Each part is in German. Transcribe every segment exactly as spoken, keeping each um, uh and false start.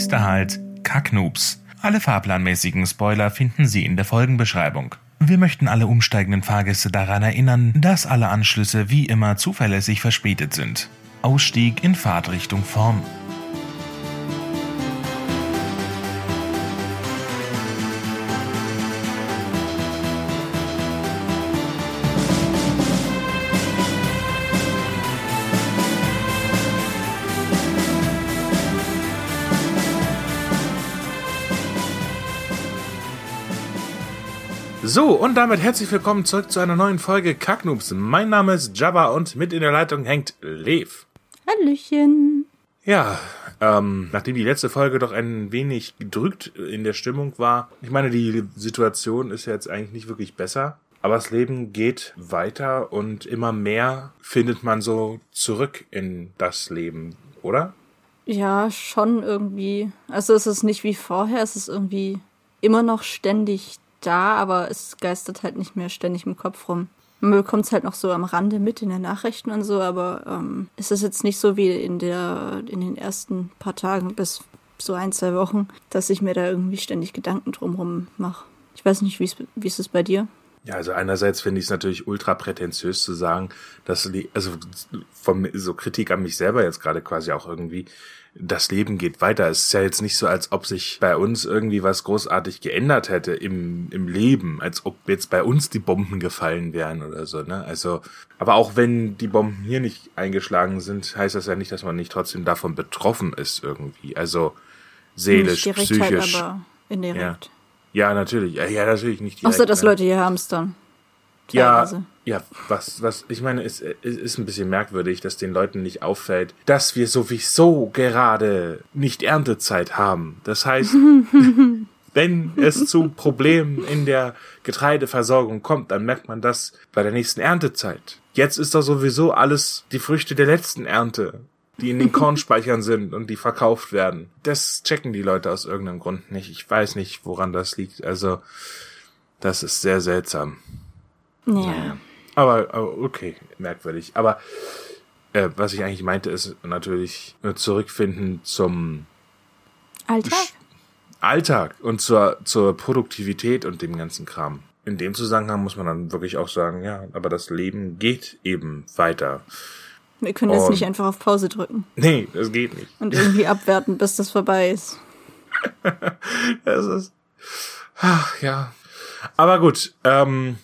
Nächster Halt, Kacknoobs. Alle fahrplanmäßigen Spoiler finden Sie in der Folgenbeschreibung. Wir möchten alle umsteigenden Fahrgäste daran erinnern, dass alle Anschlüsse wie immer zuverlässig verspätet sind. Ausstieg in Fahrtrichtung Form. So, und damit herzlich willkommen zurück zu einer neuen Folge Kacknoobs. Mein Name ist Jabba und mit in der Leitung hängt Lev. Hallöchen. Ja, ähm, nachdem die letzte Folge doch ein wenig gedrückt in der Stimmung war, ich meine, die Situation ist ja jetzt eigentlich nicht wirklich besser, aber das Leben geht weiter und immer mehr findet man so zurück in das Leben, oder? Ja, schon irgendwie. Also es ist nicht wie vorher, es ist irgendwie immer noch ständig da, aber es geistert halt nicht mehr ständig im Kopf rum. Man bekommt es halt noch so am Rande mit in den Nachrichten und so, aber ähm, es ist jetzt nicht so wie in der in den ersten paar Tagen bis so ein, zwei Wochen, dass ich mir da irgendwie ständig Gedanken drumherum mache. Ich weiß nicht, wie ist es bei dir? Ja, also einerseits finde ich es natürlich ultra prätentiös zu sagen, dass die, also von so Kritik an mich selber jetzt gerade quasi auch irgendwie, das Leben geht weiter. Es ist ja jetzt nicht so, als ob sich bei uns irgendwie was großartig geändert hätte im im Leben, als ob jetzt bei uns die Bomben gefallen wären oder so, ne? Also, aber auch wenn die Bomben hier nicht eingeschlagen sind, heißt das ja nicht, dass man nicht trotzdem davon betroffen ist irgendwie. Also seelisch, nicht direkt, psychisch, halt, aber indirekt. Ja. Ja, natürlich. Ja, ja, natürlich nicht direkt. Außer, dass Leute hier hamstern. Teilweise. Ja, ja, was, was, ich meine, es ist, ist ein bisschen merkwürdig, dass den Leuten nicht auffällt, dass wir sowieso gerade nicht Erntezeit haben. Das heißt, wenn es zu Problemen in der Getreideversorgung kommt, dann merkt man das bei der nächsten Erntezeit. Jetzt ist doch sowieso alles die Früchte der letzten Ernte, die in den Kornspeichern sind und die verkauft werden. Das checken die Leute aus irgendeinem Grund nicht. Ich weiß nicht, woran das liegt. Also, das ist sehr seltsam. Ja. Aber, aber okay, merkwürdig. Aber äh, was ich eigentlich meinte, ist natürlich zurückfinden zum Alltag. Sch- Alltag und zur, zur Produktivität und dem ganzen Kram. In dem Zusammenhang muss man dann wirklich auch sagen, ja, aber das Leben geht eben weiter. Wir können jetzt um, nicht einfach auf Pause drücken. Nee, das geht nicht. Und irgendwie abwerten, bis das vorbei ist. Das ist... Ach, ja. Aber gut, ähm,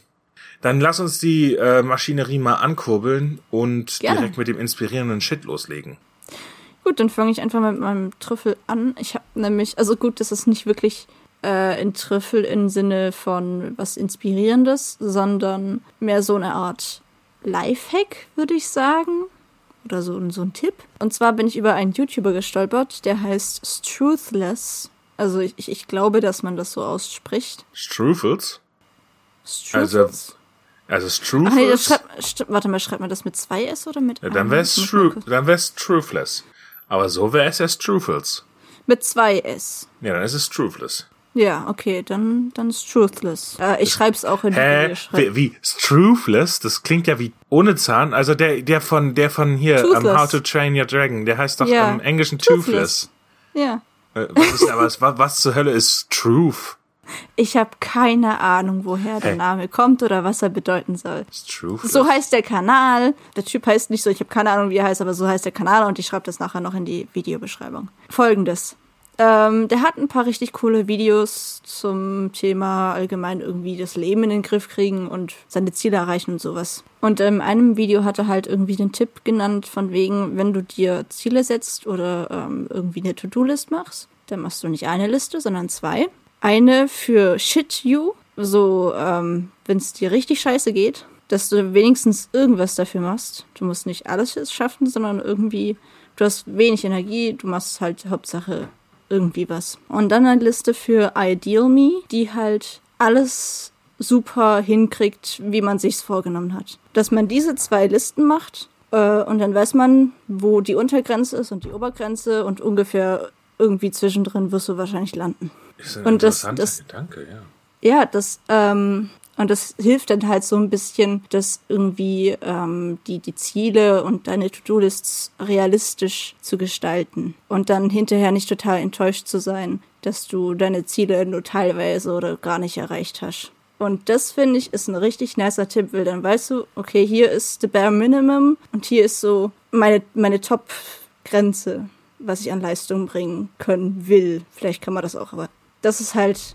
dann lass uns die äh, Maschinerie mal ankurbeln und Gerne. direkt mit dem inspirierenden Shit loslegen. Gut, dann fange ich einfach mit meinem Trüffel an. Ich habe nämlich... Also gut, das ist nicht wirklich... Ein Trüffel im Sinne von was Inspirierendes, sondern mehr so eine Art Lifehack, würde ich sagen. Oder so, so ein Tipp. Und zwar bin ich über einen YouTuber gestolpert, der heißt Struthless. Also ich, ich, ich glaube, dass man das so ausspricht. Struthels? Struthels? Also, also Struthels? Ach, nee, schreib, warte mal, schreibt man das mit zwei S oder mit ja, dann wäre es Struthless. Aber so wäre es ja Struthels. Mit zwei S. Ja, dann ist es Struthless. Ja, okay, dann, dann ist Truthless. Äh, ich schreib's auch in die Hä? Wie, wie? Truthless? Das klingt ja wie ohne Zahn. Also der, der von, der von hier, um, How to Train Your Dragon, der heißt doch ja. im Englischen Toothless. Ja. Äh, was ist aber, was, was zur Hölle ist Truth? Ich habe keine Ahnung, woher der hey. Name kommt oder was er bedeuten soll. Struthless. So heißt der Kanal. Der Typ heißt nicht so, ich habe keine Ahnung, wie er heißt, aber so heißt der Kanal und ich schreibe das nachher noch in die Videobeschreibung. Folgendes. Ähm, der hat ein paar richtig coole Videos zum Thema allgemein irgendwie das Leben in den Griff kriegen und seine Ziele erreichen und sowas. Und in einem Video hat er halt irgendwie den Tipp genannt, von wegen, wenn du dir Ziele setzt oder ähm, irgendwie eine To-Do-List machst, dann machst du nicht eine Liste, sondern zwei. Eine für Shit You, so ähm, wenn es dir richtig scheiße geht, dass du wenigstens irgendwas dafür machst. Du musst nicht alles schaffen, sondern irgendwie, du hast wenig Energie, du machst halt Hauptsache irgendwie was. Und dann eine Liste für Ideal Me, die halt alles super hinkriegt, wie man sich's vorgenommen hat. Dass man diese zwei Listen macht äh, und dann weiß man, wo die Untergrenze ist und die Obergrenze und ungefähr irgendwie zwischendrin wirst du wahrscheinlich landen. Ist ein interessanter Gedanke, ja. Ja, das ähm, Und das hilft dann halt so ein bisschen, dass irgendwie ähm, die, die Ziele und deine To-Do-Lists realistisch zu gestalten und dann hinterher nicht total enttäuscht zu sein, dass du deine Ziele nur teilweise oder gar nicht erreicht hast. Und das, finde ich, ist ein richtig nicer Tipp, weil dann weißt du, okay, hier ist the bare minimum und hier ist so meine, meine Top-Grenze, was ich an Leistung bringen können will. Vielleicht kann man das auch, aber das ist halt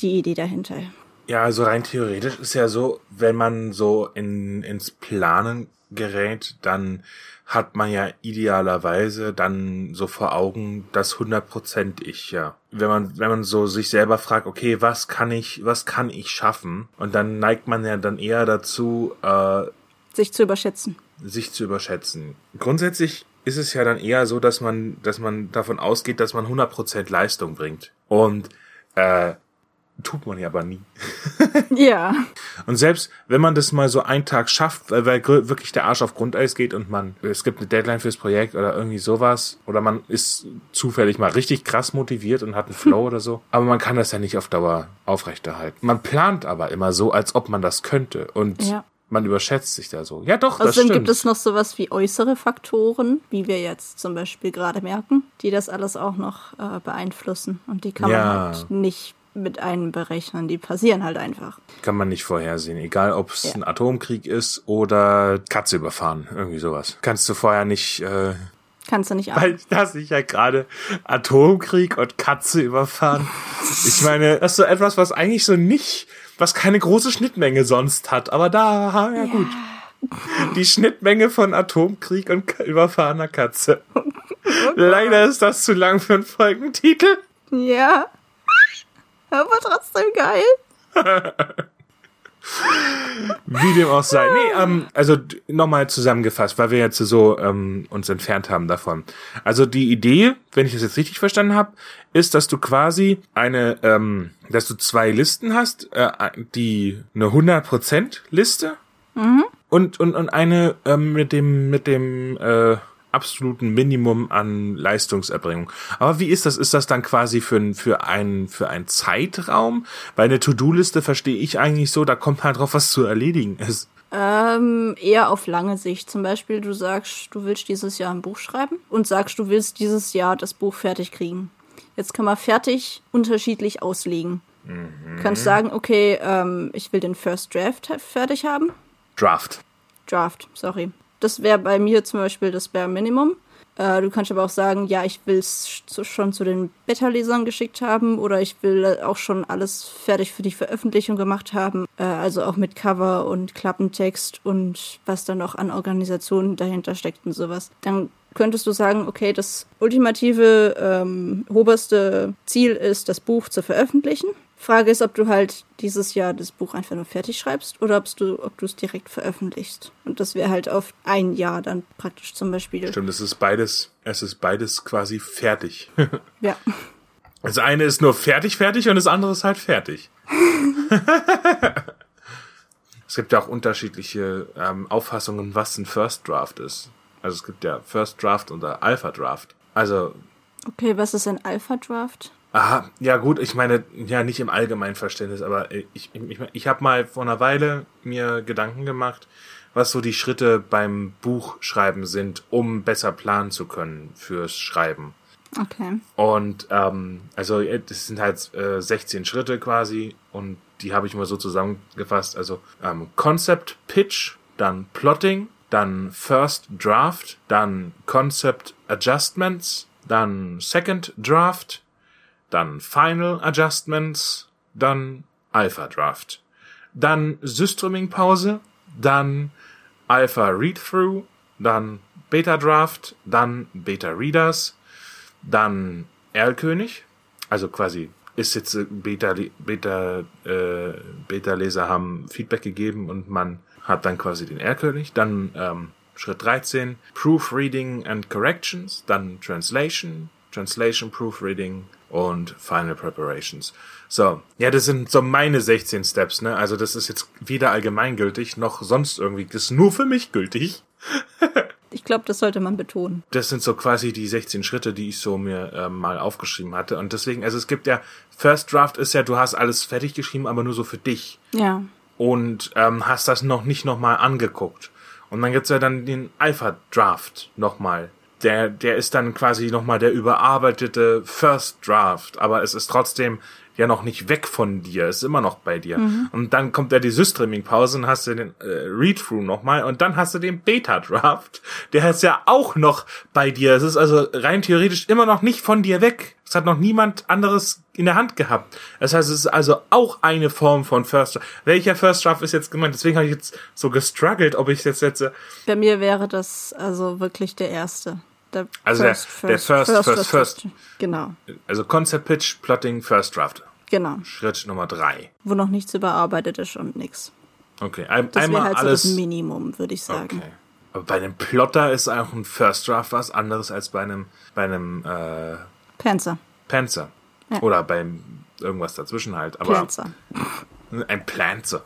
die Idee dahinter. Ja, also rein theoretisch ist ja so, wenn man so in, ins Planen gerät, dann hat man ja idealerweise dann so vor Augen das hundert Prozent ich, ja. Wenn man, wenn man so sich selber fragt, okay, was kann ich, was kann ich schaffen? Und dann neigt man ja dann eher dazu, äh, sich zu überschätzen. Sich zu überschätzen. Grundsätzlich ist es ja dann eher so, dass man, dass man davon ausgeht, dass man hundert Prozent Leistung bringt. Und, äh, tut man ja aber nie. Ja. Und selbst wenn man das mal so einen Tag schafft, weil, weil wirklich der Arsch auf Grundeis geht und man, es gibt eine Deadline fürs Projekt oder irgendwie sowas, oder man ist zufällig mal richtig krass motiviert und hat einen Flow oder so, aber man kann das ja nicht auf Dauer aufrechterhalten. Man plant aber immer so, als ob man das könnte und ja. Man überschätzt sich da so. Ja doch, also das stimmt. Außerdem gibt es noch sowas wie äußere Faktoren, wie wir jetzt zum Beispiel gerade merken, die das alles auch noch äh, beeinflussen und die kann ja. man halt nicht mit einem berechnen, die passieren halt einfach. Kann man nicht vorhersehen, egal ob es ja. ein Atomkrieg ist oder Katze überfahren, irgendwie sowas. Kannst du vorher nicht... Äh, Kannst du nicht ahnen. Weil das ist ja gerade Atomkrieg und Katze überfahren. Ich meine, das ist so etwas, was eigentlich so nicht, was keine große Schnittmenge sonst hat, aber da, ja gut. Ja. Die Schnittmenge von Atomkrieg und überfahrener Katze. Leider ist das zu lang für einen Folgentitel. Ja. Aber trotzdem geil. Wie dem auch sei. Nee, ähm, also nochmal zusammengefasst, weil wir jetzt so ähm, uns entfernt haben davon. Also die Idee, wenn ich das jetzt richtig verstanden habe, ist, dass du quasi eine, ähm, dass du zwei Listen hast, äh, die eine hundert Prozent Liste mhm. und, und, und eine ähm, mit dem, mit dem, äh, absoluten Minimum an Leistungserbringung. Aber wie ist das? Ist das dann quasi für, für einen, für einen Zeitraum? Weil eine To-Do-Liste verstehe ich eigentlich so, da kommt halt drauf, was zu erledigen ist. Ähm, eher auf lange Sicht. Zum Beispiel, du sagst, du willst dieses Jahr ein Buch schreiben und sagst, du willst dieses Jahr das Buch fertig kriegen. Jetzt kann man fertig unterschiedlich auslegen. Mhm. Du kannst sagen, okay, ähm, ich will den First Draft fertig haben. Draft. Draft, sorry. Das wäre bei mir zum Beispiel das Bare Minimum. Äh, du kannst aber auch sagen, ja, ich will es schon zu den Beta-Lesern geschickt haben oder ich will auch schon alles fertig für die Veröffentlichung gemacht haben. Äh, also auch mit Cover und Klappentext und was dann auch an Organisationen dahinter steckt und sowas. Dann könntest du sagen, okay, das ultimative, ähm, oberste Ziel ist, das Buch zu veröffentlichen. Frage ist, ob du halt dieses Jahr das Buch einfach nur fertig schreibst oder ob du, ob du es direkt veröffentlichst. Und das wäre halt auf ein Jahr dann praktisch zum Beispiel. Stimmt, es ist beides, es ist beides quasi fertig. Ja. Das eine ist nur fertig, fertig und das andere ist halt fertig. Es gibt ja auch unterschiedliche ähm, Auffassungen, was ein First Draft ist. Also es gibt ja First Draft und Alpha Draft. Also. Okay, was ist ein Alpha Draft? Aha, ja gut, ich meine, ja nicht im allgemeinen Verständnis, aber ich ich, ich, ich habe mal vor einer Weile mir Gedanken gemacht, was so die Schritte beim Buchschreiben sind, um besser planen zu können fürs Schreiben. Okay. Und ähm, also das sind halt äh, sechzehn Schritte quasi und die habe ich mal so zusammengefasst. Also ähm, Concept Pitch, dann Plotting, dann First Draft, dann Concept Adjustments, dann Second Draft, dann Final Adjustments, dann Alpha Draft, dann Systeming Pause, dann Alpha Read-Through, dann Beta Draft, dann Beta Readers, dann Erlkönig, also quasi ist jetzt Beta, Beta, äh, Beta-Leser haben Feedback gegeben und man hat dann quasi den Erlkönig, dann ähm, Schritt dreizehn, Proofreading and Corrections, dann Translation, Translation, Proofreading und Final Preparations. So, ja, das sind so meine sechzehn Steps, ne? Also das ist jetzt weder allgemeingültig noch sonst irgendwie. Das ist nur für mich gültig. Ich glaube, das sollte man betonen. Das sind so quasi die sechzehn Schritte, die ich so mir äh, mal aufgeschrieben hatte. Und deswegen, also es gibt ja, First Draft ist ja, du hast alles fertig geschrieben, aber nur so für dich. Ja. und ähm, hast das noch nicht nochmal angeguckt. Und dann gibt's ja dann den Alpha-Draft nochmal. Der, der ist dann quasi nochmal der überarbeitete First Draft, aber es ist trotzdem ja noch nicht weg von dir, ist immer noch bei dir. Mhm. Und dann kommt ja die Systreaming-Pause und hast du den äh, Read-Through nochmal und dann hast du den Beta-Draft, der ist ja auch noch bei dir. Es ist also rein theoretisch immer noch nicht von dir weg. Es hat noch niemand anderes in der Hand gehabt. Das heißt, es ist also auch eine Form von First Draft. Welcher First Draft ist jetzt gemeint? Deswegen habe ich jetzt so gestruggelt, ob ich jetzt jetzt... Bei mir wäre das also wirklich der erste. Der also first, der, first, der first, first, first, first, first. Genau. Also Concept Pitch, Plotting, First Draft. Genau. Schritt Nummer drei. Wo noch nichts überarbeitet ist und nix. Okay, ein, das einmal halt alles. Das so das Minimum, würde ich sagen. Okay. Aber bei einem Plotter ist auch ein First Draft was anderes als bei einem bei einem äh, Panzer. Panzer. Ja. Oder beim irgendwas dazwischen halt. Aber Planzer. Ein Planzer.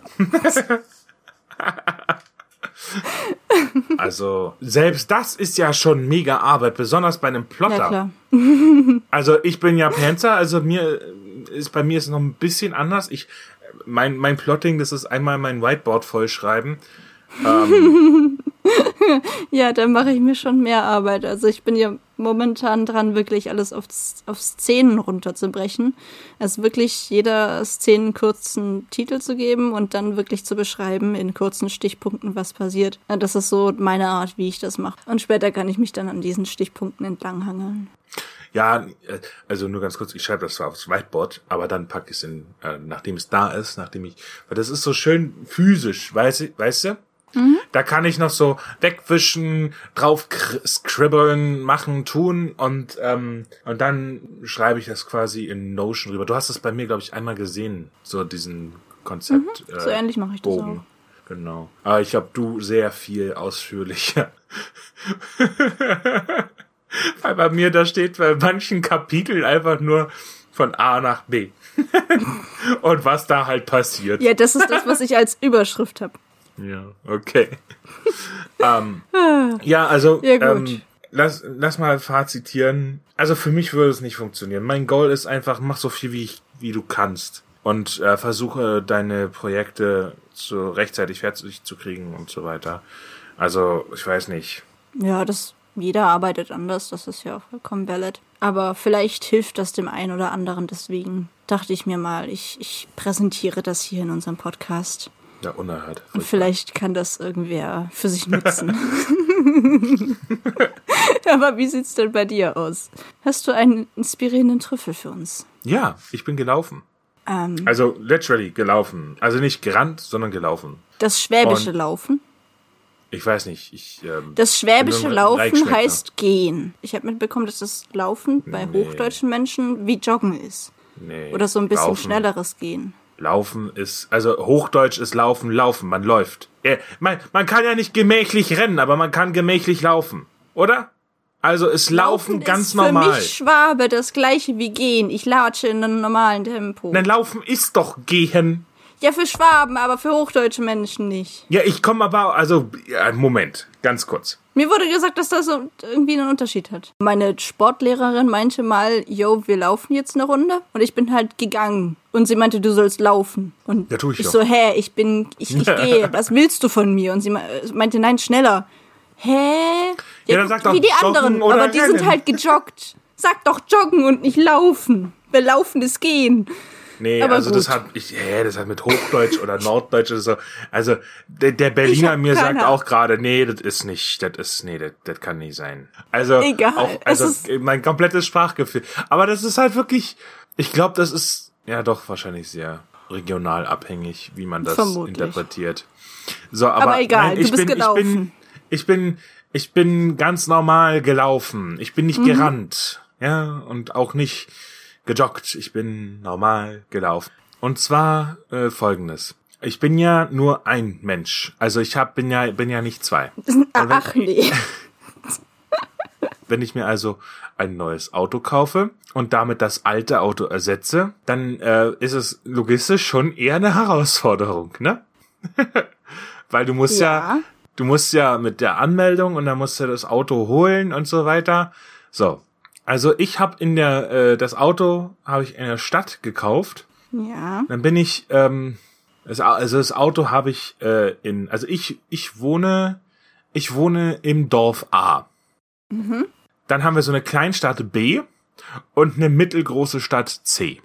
Also, selbst das ist ja schon mega Arbeit, besonders bei einem Plotter. Ja, klar. Also, ich bin ja Panzer, also mir ist, bei mir ist es noch ein bisschen anders. Ich, mein, mein Plotting, das ist einmal mein Whiteboard vollschreiben. Ähm, ja, da mache ich mir schon mehr Arbeit. Also, ich bin ja momentan dran, wirklich alles auf, auf Szenen runterzubrechen. Also wirklich jeder Szene einen kurzen Titel zu geben und dann wirklich zu beschreiben in kurzen Stichpunkten, was passiert. Das ist so meine Art, wie ich das mache. Und später kann ich mich dann an diesen Stichpunkten entlanghangeln. Ja, also nur ganz kurz, ich schreibe das zwar aufs Whiteboard, aber dann packe ich es in, äh, nachdem es da ist, nachdem ich, weil das ist so schön physisch, weißt, weißt du? Mhm. Da kann ich noch so wegwischen, drauf scribbeln, machen, tun und ähm, und dann schreibe ich das quasi in Notion rüber. Du hast das bei mir, glaube ich, einmal gesehen, so diesen Konzept. Mhm. So äh, ähnlich mache ich Bogen. Das auch. Genau. Aber ich glaube, du sehr viel ausführlicher. Weil bei mir da steht bei manchen Kapiteln einfach nur von A nach B. Und was da halt passiert. Ja, das ist das, was ich als Überschrift habe. Ja, okay. ähm, ja, also ja, ähm, lass, lass mal fazitieren. Also für mich würde es nicht funktionieren. Mein Goal ist einfach, mach so viel, wie, ich, wie du kannst. Und äh, versuche, deine Projekte zu, rechtzeitig fertig zu kriegen und so weiter. Also, ich weiß nicht. Ja, das jeder arbeitet anders. Das ist ja auch vollkommen valid. Aber vielleicht hilft das dem einen oder anderen. Deswegen dachte ich mir mal, ich, ich präsentiere das hier in unserem Podcast. Ja, unerhört. Und vielleicht kann das irgendwer für sich nutzen. Aber wie sieht's denn bei dir aus? Hast du einen inspirierenden Trüffel für uns? Ja, ich bin gelaufen. Ähm, also literally gelaufen. Also nicht gerannt, sondern gelaufen. Das schwäbische Und Laufen? Ich weiß nicht. Ich, ähm, das schwäbische Laufen heißt gehen. Ich habe mitbekommen, dass das Laufen bei nee. hochdeutschen Menschen wie Joggen ist. Nee, oder so ein bisschen laufen. Schnelleres Gehen. Laufen ist, also Hochdeutsch ist Laufen, Laufen, man läuft. Äh, man, man kann ja nicht gemächlich rennen, aber man kann gemächlich laufen, oder? Also ist Laufen, laufen ganz ist normal. Für mich Schwabe das gleiche wie Gehen. Ich latsche in einem normalen Tempo. Nein, Laufen ist doch Gehen. Ja, für Schwaben, aber für hochdeutsche Menschen nicht. Ja, ich komme aber, also, ja, Moment, ganz kurz. Mir wurde gesagt, dass das so irgendwie einen Unterschied hat. Meine Sportlehrerin meinte mal, yo, wir laufen jetzt eine Runde. Und ich bin halt gegangen. Und sie meinte, du sollst laufen. Und ja, tu ich, ich so, hä, ich bin, ich, ich gehe, was willst du von mir? Und sie meinte, nein, schneller. Hä? Ja, ja dann sag doch, wie die anderen, aber die rennen. Sind halt gejoggt. Sag doch joggen und nicht laufen. Weil laufen ist gehen. Nee, aber also gut. das hat ich, hä, das hat mit Hochdeutsch oder Norddeutsch oder so. Also der, der Berliner mir sagt Hand. auch gerade, nee, das ist nicht, das ist nee, das, das kann nicht sein. Also Egal. auch also mein komplettes Sprachgefühl. Aber das ist halt wirklich, ich glaube, das ist ja doch wahrscheinlich sehr regional abhängig, wie man das Vermutlich. interpretiert. So, aber, aber egal, nein, ich, du bist bin, gelaufen. ich bin ich bin ich bin ganz normal gelaufen. Ich bin nicht mhm. gerannt, ja, und auch nicht gejoggt, ich bin normal gelaufen. Und zwar äh, folgendes. Ich bin ja nur ein Mensch. Also ich hab, bin ja bin ja nicht zwei. Ach, ach nee. Wenn ich mir also ein neues Auto kaufe und damit das alte Auto ersetze, dann äh, ist es logistisch schon eher eine Herausforderung, ne? Weil du musst ja. ja, du musst ja mit der Anmeldung und dann musst du das Auto holen und so weiter. So. Also ich habe in der äh, das Auto habe ich in der Stadt gekauft. Ja. Dann bin ich ähm, Das, also das Auto habe ich äh, in, also ich ich wohne ich wohne im Dorf A. Mhm. Dann haben wir so eine Kleinstadt B und eine mittelgroße Stadt C.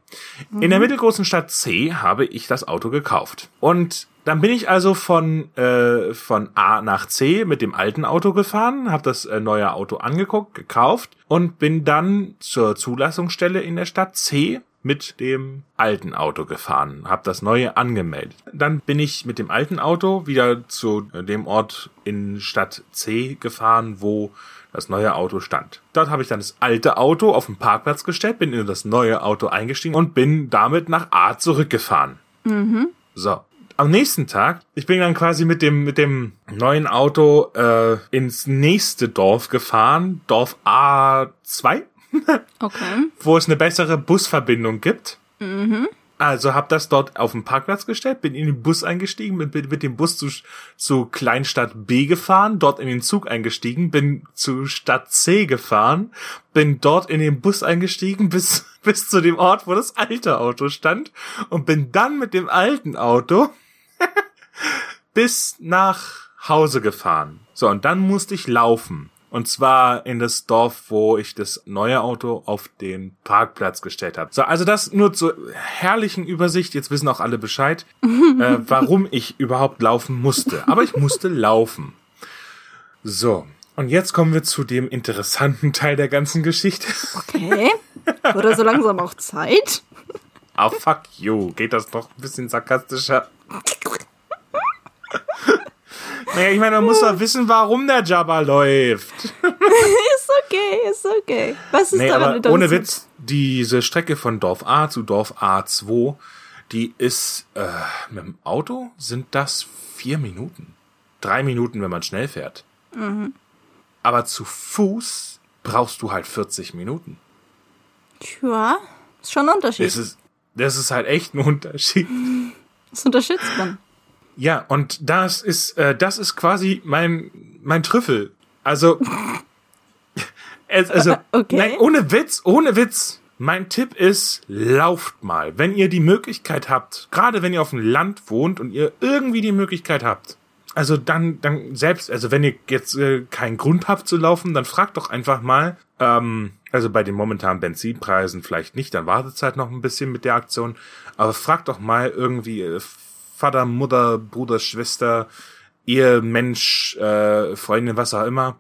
Mhm. In der mittelgroßen Stadt C habe ich das Auto gekauft. Und dann bin ich also von äh, von A nach C mit dem alten Auto gefahren, habe das äh, neue Auto angeguckt, gekauft und bin dann zur Zulassungsstelle in der Stadt C mit dem alten Auto gefahren, habe das neue angemeldet. Dann bin ich mit dem alten Auto wieder zu dem Ort in Stadt C gefahren, wo das neue Auto stand. Dort habe ich dann das alte Auto auf den Parkplatz gestellt, bin in das neue Auto eingestiegen und bin damit nach A zurückgefahren. Mhm. So. Am nächsten Tag, ich bin dann quasi mit dem mit dem neuen Auto äh, ins nächste Dorf gefahren, Dorf A zwei. Okay. Wo es eine bessere Busverbindung gibt. Mhm. Also habe das dort auf den Parkplatz gestellt, bin in den Bus eingestiegen, bin mit dem Bus zu, zu Kleinstadt B gefahren, dort in den Zug eingestiegen, bin zu Stadt C gefahren, bin dort in den Bus eingestiegen bis, bis zu dem Ort, wo das alte Auto stand und bin dann mit dem alten Auto bis nach Hause gefahren. So, und dann musste ich laufen. Und zwar in das Dorf, wo ich das neue Auto auf den Parkplatz gestellt habe. So, also das nur zur herrlichen Übersicht. Jetzt wissen auch alle Bescheid, äh, warum ich überhaupt laufen musste. Aber ich musste laufen. So, und jetzt kommen wir zu dem interessanten Teil der ganzen Geschichte. Okay, wurde so langsam auch Zeit. Oh, fuck you. Geht das doch ein bisschen sarkastischer? Naja, ich meine, man muss doch wissen, warum der Jabba läuft. Ist okay, ist okay. Was ist nee, daran interessant? Ohne Witz, diese Strecke von Dorf A zu Dorf A zwei, die ist, äh, mit dem Auto sind das vier Minuten. Drei Minuten, wenn man schnell fährt. Mhm. Aber zu Fuß brauchst du halt vierzig Minuten. Tja, ist schon ein Unterschied. Das ist, das ist halt echt ein Unterschied. Das unterschätzt man. Ja, und das ist äh, das ist quasi mein mein Trüffel. Also also okay. Nein, ohne Witz, ohne Witz. Mein Tipp ist, lauft mal, wenn ihr die Möglichkeit habt. Gerade wenn ihr auf dem Land wohnt und ihr irgendwie die Möglichkeit habt. Also dann dann selbst, also wenn ihr jetzt äh, keinen Grund habt zu laufen, dann fragt doch einfach mal. Ähm, also bei den momentanen Benzinpreisen vielleicht nicht, dann wartet halt noch ein bisschen mit der Aktion. Aber fragt doch mal irgendwie äh, Vater, Mutter, Bruder, Schwester, Ehe, Mensch, äh, Freundin, was auch immer.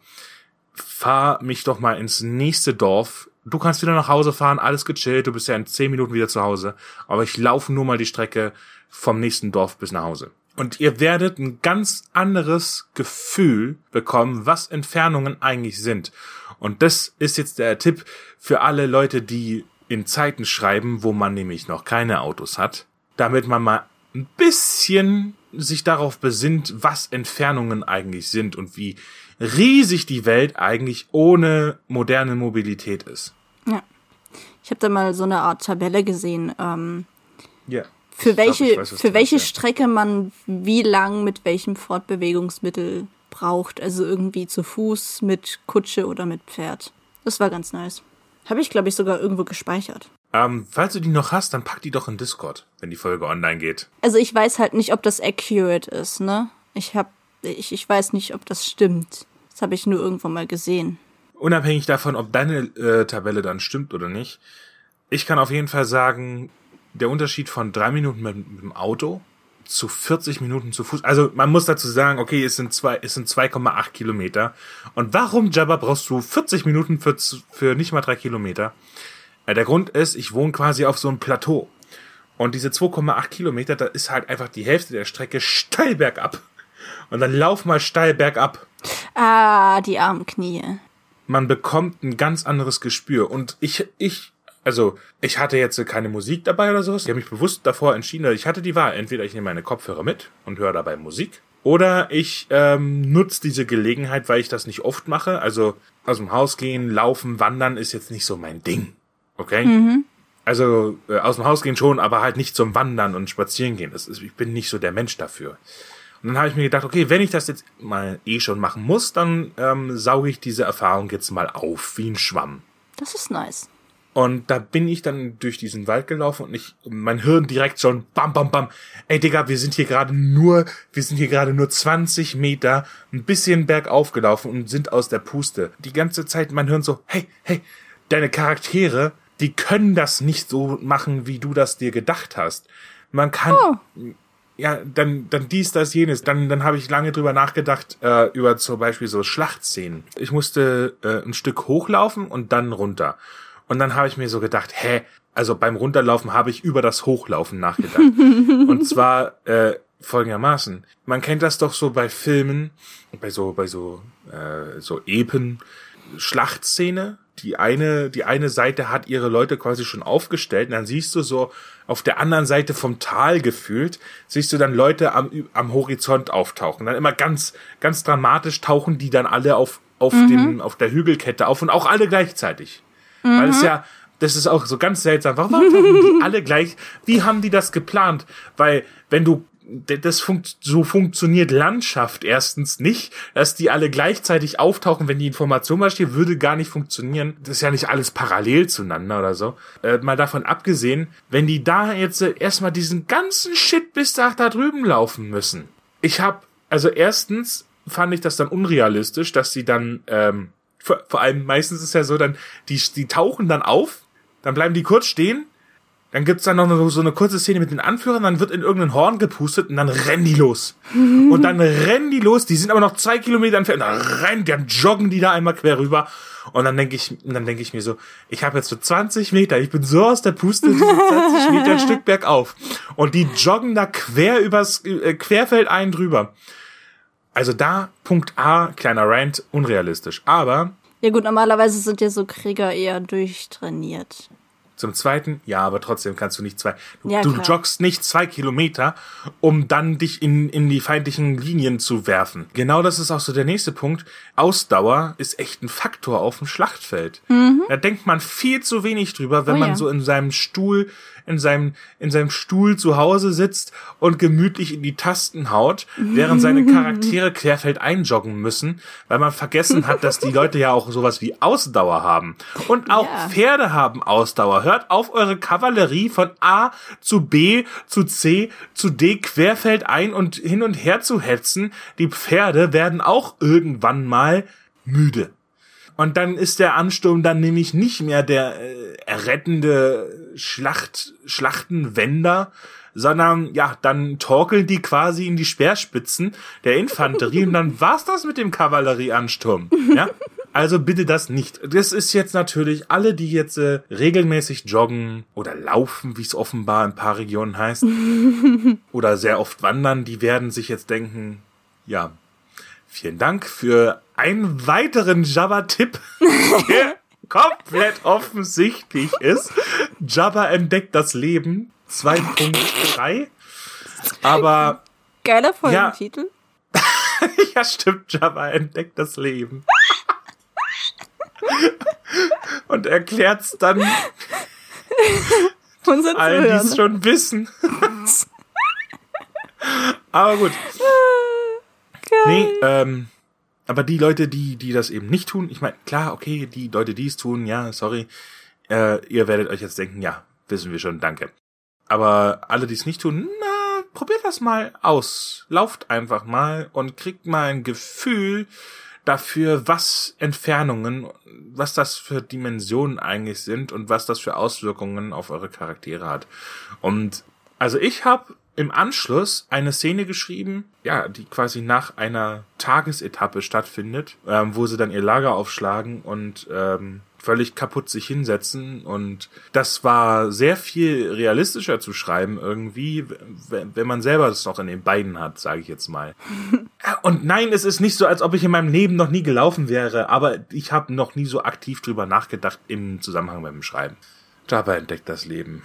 Fahr mich doch mal ins nächste Dorf. Du kannst wieder nach Hause fahren, alles gechillt. Du bist ja in zehn Minuten wieder zu Hause. Aber ich laufe nur mal die Strecke vom nächsten Dorf bis nach Hause. Und ihr werdet ein ganz anderes Gefühl bekommen, was Entfernungen eigentlich sind. Und das ist jetzt der Tipp für alle Leute, die in Zeiten schreiben, wo man nämlich noch keine Autos hat, damit man mal ein bisschen sich darauf besinnt, was Entfernungen eigentlich sind und wie riesig die Welt eigentlich ohne moderne Mobilität ist. Ja, ich habe da mal so eine Art Tabelle gesehen, ähm, ja, für welche glaub, weiß, für welche meinst, Strecke man wie lang mit welchem Fortbewegungsmittel braucht, also irgendwie zu Fuß, mit Kutsche oder mit Pferd. Das war ganz nice. Habe ich, glaube ich, sogar irgendwo gespeichert. Ähm, falls du die noch hast, dann pack die doch in Discord, wenn die Folge online geht. Also ich weiß halt nicht, ob das accurate ist, ne? Ich hab, ich, ich weiß nicht, ob das stimmt. Das habe ich nur irgendwo mal gesehen. Unabhängig davon, ob deine äh, Tabelle dann stimmt oder nicht, ich kann auf jeden Fall sagen, der Unterschied von drei Minuten mit, mit dem Auto zu vierzig Minuten zu Fuß, also man muss dazu sagen, okay, es sind zwei, es sind zwei Komma acht Kilometer. Und warum, Jabba, brauchst du vierzig Minuten für, für nicht mal drei Kilometer? Der Grund ist, ich wohne quasi auf so einem Plateau. Und diese zwei Komma acht Kilometer, da ist halt einfach die Hälfte der Strecke steil bergab. Und dann lauf mal steil bergab. Ah, die armen Knie. Man bekommt ein ganz anderes Gespür. Und ich, ich, also, ich hatte jetzt keine Musik dabei oder sowas. Ich habe mich bewusst davor entschieden, ich hatte die Wahl. Entweder ich nehme meine Kopfhörer mit und höre dabei Musik. Oder ich ähm, nutze diese Gelegenheit, weil ich das nicht oft mache. Also, aus dem Haus gehen, laufen, wandern ist jetzt nicht so mein Ding. Okay? Mhm. Also äh, aus dem Haus gehen schon, aber halt nicht zum Wandern und Spazieren gehen. Das ist, ich bin nicht so der Mensch dafür. Und dann habe ich mir gedacht, okay, wenn ich das jetzt mal eh schon machen muss, dann ähm, sauge ich diese Erfahrung jetzt mal auf wie ein Schwamm. Das ist nice. Und da bin ich dann durch diesen Wald gelaufen und ich, mein Hirn direkt schon bam, bam, bam. Ey, Digga, wir sind hier gerade nur, wir sind hier gerade nur zwanzig Meter ein bisschen bergauf gelaufen und sind aus der Puste. Die ganze Zeit mein Hirn so, hey, hey, deine Charaktere, die können das nicht so machen, wie du das dir gedacht hast. Man kann, oh. ja, dann, dann dies, das, jenes. Dann, dann habe ich lange drüber nachgedacht, äh, über zum Beispiel so Schlachtszenen. Ich musste äh, ein Stück hochlaufen und dann runter. Und dann habe ich mir so gedacht, hä, also beim Runterlaufen habe ich über das Hochlaufen nachgedacht. Und zwar äh, folgendermaßen. Man kennt das doch so bei Filmen, bei so bei so äh, so Epen, Schlachtszene. Die eine die eine Seite hat ihre Leute quasi schon aufgestellt. Und dann siehst du so auf der anderen Seite vom Tal gefühlt, siehst du dann Leute am am Horizont auftauchen. Dann immer ganz ganz dramatisch tauchen die dann alle auf auf mhm. dem auf der Hügelkette auf und auch alle gleichzeitig. Weil mhm. es ja, das ist auch so ganz seltsam. Warum haben die alle gleich, wie haben die das geplant? Weil wenn du, das funkt, so funktioniert Landschaft erstens nicht, dass die alle gleichzeitig auftauchen, wenn die Information mal steht, würde gar nicht funktionieren. Das ist ja nicht alles parallel zueinander oder so. Äh, mal davon abgesehen, wenn die da jetzt erstmal diesen ganzen Shit bis nach da drüben laufen müssen. Ich hab, also erstens fand ich das dann unrealistisch, dass sie dann, ähm, Vor, vor allem meistens ist ja so, dann die die tauchen dann auf, dann bleiben die kurz stehen, dann gibt's dann noch so eine kurze Szene mit den Anführern, dann wird in irgendein Horn gepustet und dann rennen die los. Und dann rennen die los, die sind aber noch zwei Kilometer entfernt, dann rennen, dann joggen die da einmal quer rüber. Und dann denke ich, dann denke ich mir so, ich habe jetzt so zwanzig Meter, ich bin so aus der Puste, so zwanzig Meter ein Stück bergauf. Und die joggen da quer übers äh, Querfeld ein drüber. Also da, Punkt A, kleiner Rant, unrealistisch, aber... Ja gut, normalerweise sind ja so Krieger eher durchtrainiert. Zum Zweiten, ja, aber trotzdem kannst du nicht zwei... Du, ja, du joggst nicht zwei Kilometer, um dann dich in, in die feindlichen Linien zu werfen. Genau das ist auch so der nächste Punkt. Ausdauer ist echt ein Faktor auf dem Schlachtfeld. Mhm. Da denkt man viel zu wenig drüber, wenn oh, man ja. so in seinem Stuhl... in seinem in seinem Stuhl zu Hause sitzt und gemütlich in die Tasten haut, während seine Charaktere querfeld einjoggen müssen, weil man vergessen hat, dass die Leute ja auch sowas wie Ausdauer haben. Und auch yeah. Pferde haben Ausdauer. Hört auf, eure Kavallerie von A zu B zu C zu D querfeld ein und hin und her zu hetzen. Die Pferde werden auch irgendwann mal müde. Und dann ist der Ansturm dann nämlich nicht mehr der äh, errettende Schlacht, Schlachtenwender, sondern ja, dann torkeln die quasi in die Speerspitzen der Infanterie und dann war's das mit dem Kavallerieansturm. Ja? Also bitte das nicht. Das ist jetzt natürlich alle, die jetzt äh, regelmäßig joggen oder laufen, wie es offenbar in ein paar Regionen heißt, oder sehr oft wandern, die werden sich jetzt denken, ja, vielen Dank für einen weiteren Jabba-Tipp, der komplett offensichtlich ist. Jabba entdeckt das Leben zwei Punkt drei. Aber geiler Folgentitel. Ja, ja, stimmt, Jabba entdeckt das Leben. Und erklärt's dann allen, die es schon wissen. Aber gut. Nee, ähm, aber die Leute, die die das eben nicht tun, ich meine, klar, okay, die Leute, die es tun, ja, sorry, äh, ihr werdet euch jetzt denken, ja, wissen wir schon, danke. Aber alle, die es nicht tun, na, probiert das mal aus. Lauft einfach mal und kriegt mal ein Gefühl dafür, was Entfernungen, was das für Dimensionen eigentlich sind und was das für Auswirkungen auf eure Charaktere hat. Und also ich habe im Anschluss eine Szene geschrieben, ja, die quasi nach einer Tagesetappe stattfindet, ähm, wo sie dann ihr Lager aufschlagen und ähm, völlig kaputt sich hinsetzen. Und das war sehr viel realistischer zu schreiben irgendwie, w- wenn man selber das noch in den Beinen hat, sage ich jetzt mal. Und nein, es ist nicht so, als ob ich in meinem Leben noch nie gelaufen wäre, aber ich habe noch nie so aktiv drüber nachgedacht im Zusammenhang mit dem Schreiben. Jabba entdeckt das Leben.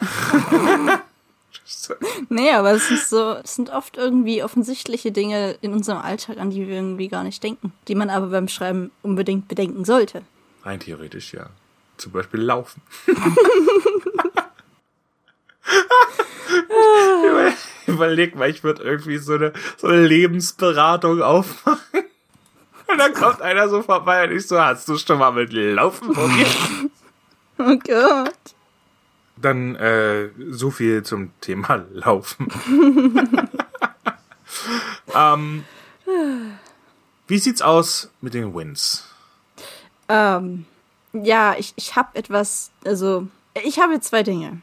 Nee, aber es ist so, es sind oft irgendwie offensichtliche Dinge in unserem Alltag, an die wir irgendwie gar nicht denken, die man aber beim Schreiben unbedingt bedenken sollte. Rein theoretisch, ja. Zum Beispiel laufen. ich überleg mal, ich würde irgendwie so eine, so eine Lebensberatung aufmachen. Und dann kommt einer so vorbei und ich so, hast du schon mal mit Laufen probiert? Oh Gott. Dann äh, so viel zum Thema Laufen. ähm, wie sieht's aus mit den Wins? Ähm, ja, ich, ich habe etwas, also ich habe zwei Dinge.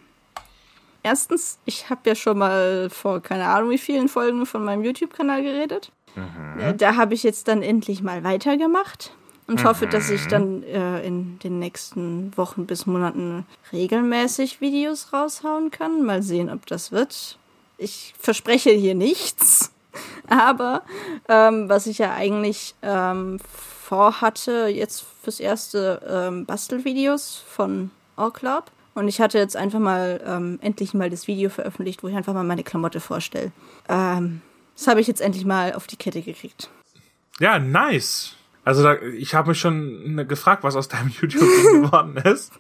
Erstens, ich habe ja schon mal vor, keine Ahnung wie vielen Folgen von meinem YouTube-Kanal geredet. Mhm. Da habe ich jetzt dann endlich mal weitergemacht und mhm. hoffe, dass ich dann äh, in den nächsten Wochen bis Monaten regelmäßig Videos raushauen kann. Mal sehen, ob das wird. Ich verspreche hier nichts, aber ähm, was ich ja eigentlich ähm, vorhatte, jetzt fürs erste ähm, Bastelvideos von Oaklab. Und ich hatte jetzt einfach mal ähm, endlich mal das Video veröffentlicht, wo ich einfach mal meine Klamotte vorstelle. Ähm, das habe ich jetzt endlich mal auf die Kette gekriegt. Ja, nice. Also da, ich habe mich schon gefragt, was aus deinem YouTube geworden ist.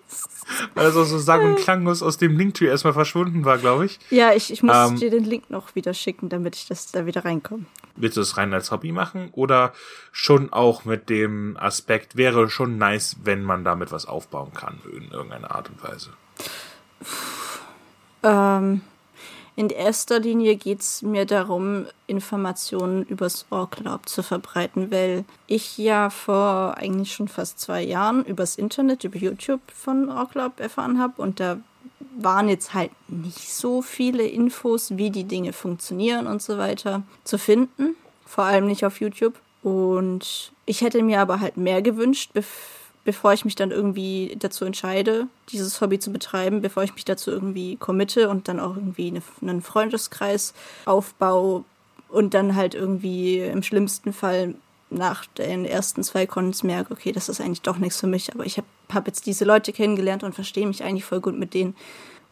Weil das auch so sang- und klanglos aus dem Linktree erstmal verschwunden war, glaube ich. Ja, ich, ich muss ähm, dir den Link noch wieder schicken, damit ich das da wieder reinkomme. Willst du es rein als Hobby machen? Oder schon auch mit dem Aspekt, wäre schon nice, wenn man damit was aufbauen kann, in irgendeiner Art und Weise? Ähm, in erster Linie geht es mir darum, Informationen übers Oaklab zu verbreiten, weil ich ja vor eigentlich schon fast zwei Jahren übers Internet, über YouTube von Oaklab erfahren habe und da waren jetzt halt nicht so viele Infos, wie die Dinge funktionieren und so weiter, zu finden. Vor allem nicht auf YouTube. Und ich hätte mir aber halt mehr gewünscht, bevor ich mich dann irgendwie dazu entscheide, dieses Hobby zu betreiben, bevor ich mich dazu irgendwie committe und dann auch irgendwie eine, einen Freundeskreis aufbaue und dann halt irgendwie im schlimmsten Fall nach den ersten zwei Cons merke, okay, das ist eigentlich doch nichts für mich, aber ich habe hab jetzt diese Leute kennengelernt und verstehe mich eigentlich voll gut mit denen.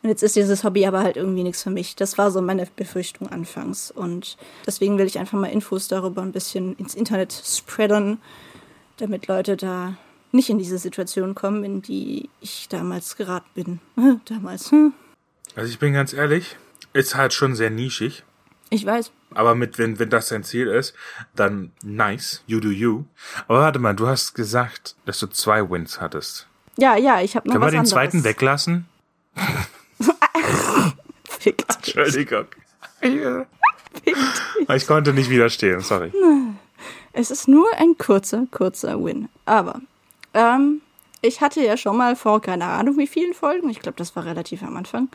Und jetzt ist dieses Hobby aber halt irgendwie nichts für mich. Das war so meine Befürchtung anfangs. Und deswegen will ich einfach mal Infos darüber ein bisschen ins Internet spreadern, damit Leute da nicht in diese Situation kommen, in die ich damals geraten bin. Damals. Hm. Also ich bin ganz ehrlich, ist halt schon sehr nischig. Ich weiß. Aber mit, wenn, wenn das dein Ziel ist, dann nice, you do you. Aber warte mal, du hast gesagt, dass du zwei Wins hattest. Ja, ja, ich habe noch Kann was anderes. Können wir den zweiten weglassen? Fick dich. Entschuldigung. Fick dich. Ich konnte nicht widerstehen, sorry. Es ist nur ein kurzer, kurzer Win. Aber ähm, ich hatte ja schon mal vor, keine Ahnung wie vielen Folgen, ich glaube, das war relativ am Anfang,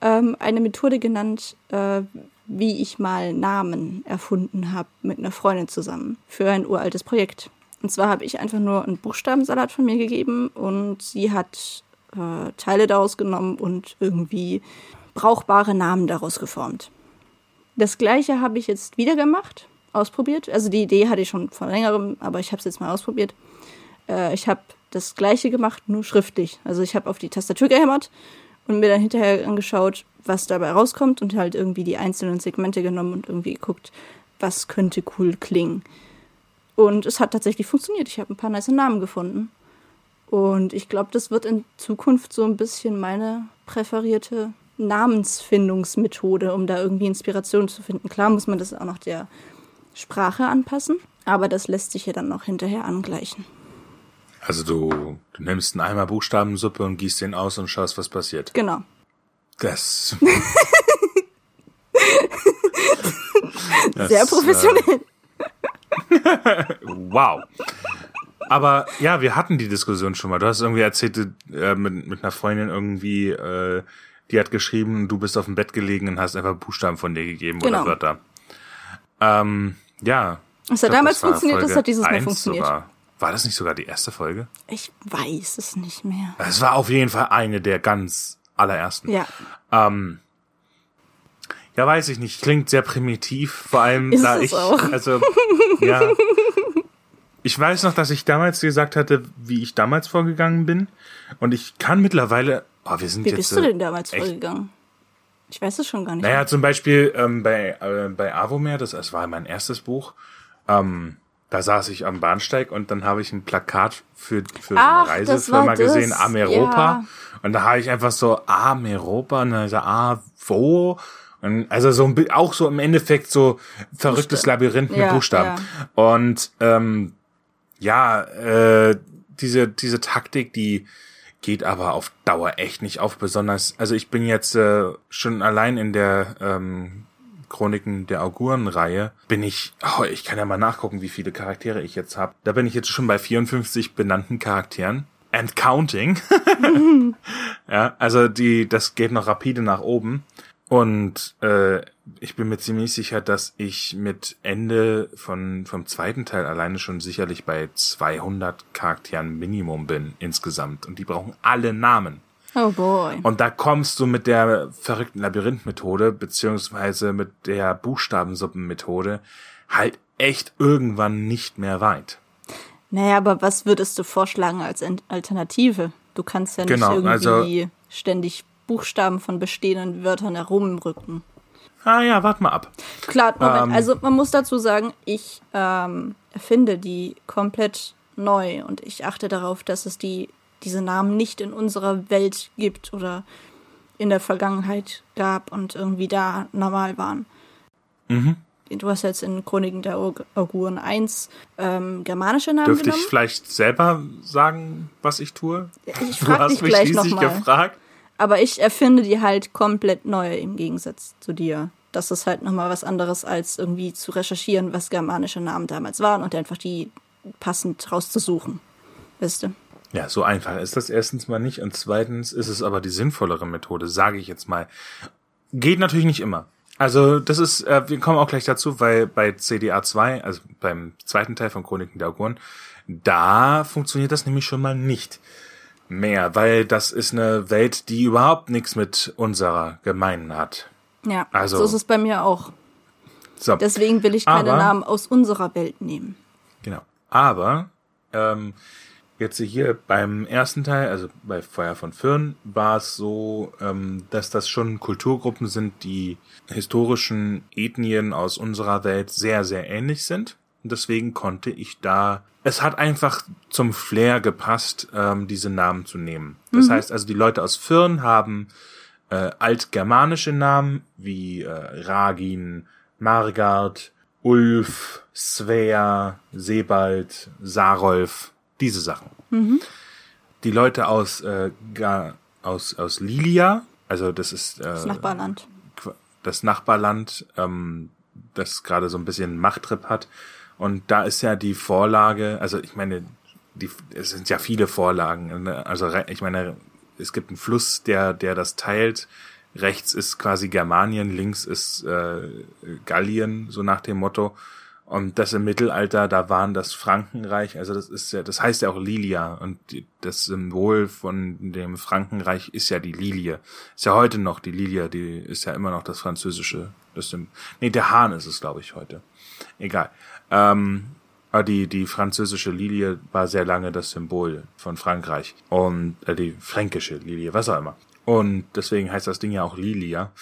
ähm, eine Methode genannt, äh, wie ich mal Namen erfunden habe mit einer Freundin zusammen für ein uraltes Projekt. Und zwar habe ich einfach nur einen Buchstabensalat von mir gegeben und sie hat äh, Teile daraus genommen und irgendwie brauchbare Namen daraus geformt. Das Gleiche habe ich jetzt wieder gemacht, ausprobiert. Also die Idee hatte ich schon vor längerem, aber ich habe es jetzt mal ausprobiert. Äh, ich habe das Gleiche gemacht, nur schriftlich. Also ich habe auf die Tastatur gehämmert und mir dann hinterher angeschaut, was dabei rauskommt und halt irgendwie die einzelnen Segmente genommen und irgendwie geguckt, was könnte cool klingen. Und es hat tatsächlich funktioniert. Ich habe ein paar nice Namen gefunden. Und ich glaube, das wird in Zukunft so ein bisschen meine präferierte Namensfindungsmethode, um da irgendwie Inspiration zu finden. Klar muss man das auch noch der Sprache anpassen, aber das lässt sich ja dann noch hinterher angleichen. Also du, du nimmst einen Eimer Buchstabensuppe und gießt den aus und schaust, was passiert. Genau. Das. das Sehr professionell. Äh, wow. Aber ja, wir hatten die Diskussion schon mal. Du hast irgendwie erzählt, äh, mit, mit einer Freundin irgendwie, äh, die hat geschrieben, du bist auf dem Bett gelegen und hast einfach Buchstaben von dir gegeben genau. oder Wörter. Ähm, ja. Das hat glaub, damals das funktioniert, Folge das hat dieses Mal funktioniert. Sogar. War das nicht sogar die erste Folge? Ich weiß es nicht mehr. Es war auf jeden Fall eine der ganz allerersten. Ja. Ähm, ja, weiß ich nicht. Klingt sehr primitiv, vor allem ist da es ich auch. Also ja. Ich weiß noch, dass ich damals gesagt hatte, wie ich damals vorgegangen bin und ich kann mittlerweile. Oh, wir sind wie jetzt. Wie bist du denn damals echt vorgegangen? Ich weiß es schon gar nicht. Naja, mehr. Zum Beispiel ähm, bei äh, bei Avomer, das, das war mein erstes Buch. Ähm, Da saß ich am Bahnsteig und dann habe ich ein Plakat für, für Ach, so eine Reisefirma gesehen, Arm Europa. Ja. Und da habe ich einfach so, Arm Europa, und dann so, ah, wo? Und also so ein, auch so im Endeffekt so verrücktes Buchstaben. Labyrinth mit ja, Buchstaben. Ja. Und ähm, ja, äh, diese diese Taktik, die geht aber auf Dauer echt nicht auf, besonders, also ich bin jetzt äh, schon allein in der ähm, Chroniken der Auguren-Reihe, bin ich, oh, ich kann ja mal nachgucken, wie viele Charaktere ich jetzt habe. Da bin ich jetzt schon bei vierundfünfzig benannten Charakteren. And counting. Ja, also die, das geht noch rapide nach oben. Und äh, ich bin mir ziemlich sicher, dass ich mit Ende von vom zweiten Teil alleine schon sicherlich bei zweihundert Charakteren Minimum bin insgesamt. Und die brauchen alle Namen. Oh boy. Und da kommst du mit der verrückten Labyrinth-Methode beziehungsweise mit der Buchstabensuppen-Methode halt echt irgendwann nicht mehr weit. Naja, aber was würdest du vorschlagen als Alternative? Du kannst ja nicht genau, irgendwie also, ständig Buchstaben von bestehenden Wörtern herumrücken. Ah ja, warte mal ab. Klar, Moment. Ähm, also man muss dazu sagen, ich ähm, erfinde die komplett neu und ich achte darauf, dass es die diese Namen nicht in unserer Welt gibt oder in der Vergangenheit gab und irgendwie da normal waren. Mhm. Du hast jetzt in Chroniken der Auguren eins ähm, germanische Namen Dürfte genommen. Ich vielleicht selber sagen, was ich tue? Ich frage dich gleich nochmal. Aber ich erfinde die halt komplett neu im Gegensatz zu dir. Das ist halt nochmal was anderes, als irgendwie zu recherchieren, was germanische Namen damals waren und einfach die passend rauszusuchen. Weißt du? Ja, so einfach ist das erstens mal nicht. Und zweitens ist es aber die sinnvollere Methode, sage ich jetzt mal. Geht natürlich nicht immer. Also das ist, äh, wir kommen auch gleich dazu, weil bei C D A zwei, also beim zweiten Teil von Chroniken der Auguren, da funktioniert das nämlich schon mal nicht mehr, weil das ist eine Welt, die überhaupt nichts mit unserer gemein hat. Ja, also, so ist es bei mir auch. So. Deswegen will ich keine aber, Namen aus unserer Welt nehmen. Genau, aber ähm, jetzt hier beim ersten Teil, also bei Feuer von Firn, war es so, ähm, dass das schon Kulturgruppen sind, die historischen Ethnien aus unserer Welt sehr, sehr ähnlich sind. Und deswegen konnte ich da... Es hat einfach zum Flair gepasst, ähm, diese Namen zu nehmen. Das mhm. heißt also, die Leute aus Firn haben äh, altgermanische Namen wie äh, Ragin, Margard, Ulf, Svea, Sebald, Sarolf... Diese Sachen. Mhm. Die Leute aus, äh, Ga, aus, aus Lilia, also das ist äh, das Nachbarland, das Nachbarland, ähm, das gerade so ein bisschen Machttrip hat. Und da ist ja die Vorlage, also ich meine, die, es sind ja viele Vorlagen. Also ich meine, es gibt einen Fluss, der, der das teilt. Rechts ist quasi Germanien, links ist äh, Gallien, so nach dem Motto. Und das im Mittelalter, da waren das Frankenreich, also das ist ja, das heißt ja auch Lilia und die, das Symbol von dem Frankenreich ist ja die Lilie. Ist ja heute noch die Lilie, die ist ja immer noch das französische, das nee, der Hahn ist es, glaube ich, heute. Egal. Ähm, aber die, die französische Lilie war sehr lange das Symbol von Frankreich und äh, die fränkische Lilie, was auch immer. Und deswegen heißt das Ding ja auch Lilia.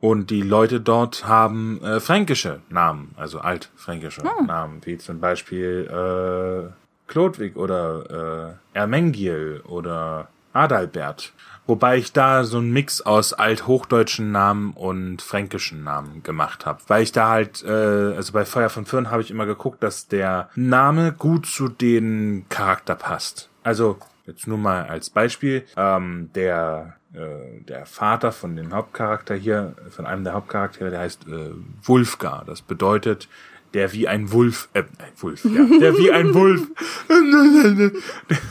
Und die Leute dort haben äh, fränkische Namen, also altfränkische hm. Namen, wie zum Beispiel äh, Chlodwig oder äh, Ermengiel oder Adalbert. Wobei ich da so einen Mix aus althochdeutschen Namen und fränkischen Namen gemacht habe. Weil ich da halt, äh, also bei Feuer von Firn habe ich immer geguckt, dass der Name gut zu den Charakter passt. Also jetzt nur mal als Beispiel, ähm, der... der Vater von dem Hauptcharakter hier, von einem der Hauptcharaktere, der heißt äh, Wulfgar. Das bedeutet, der wie ein Wulf, äh, Wulf, ja, der wie ein Wulf,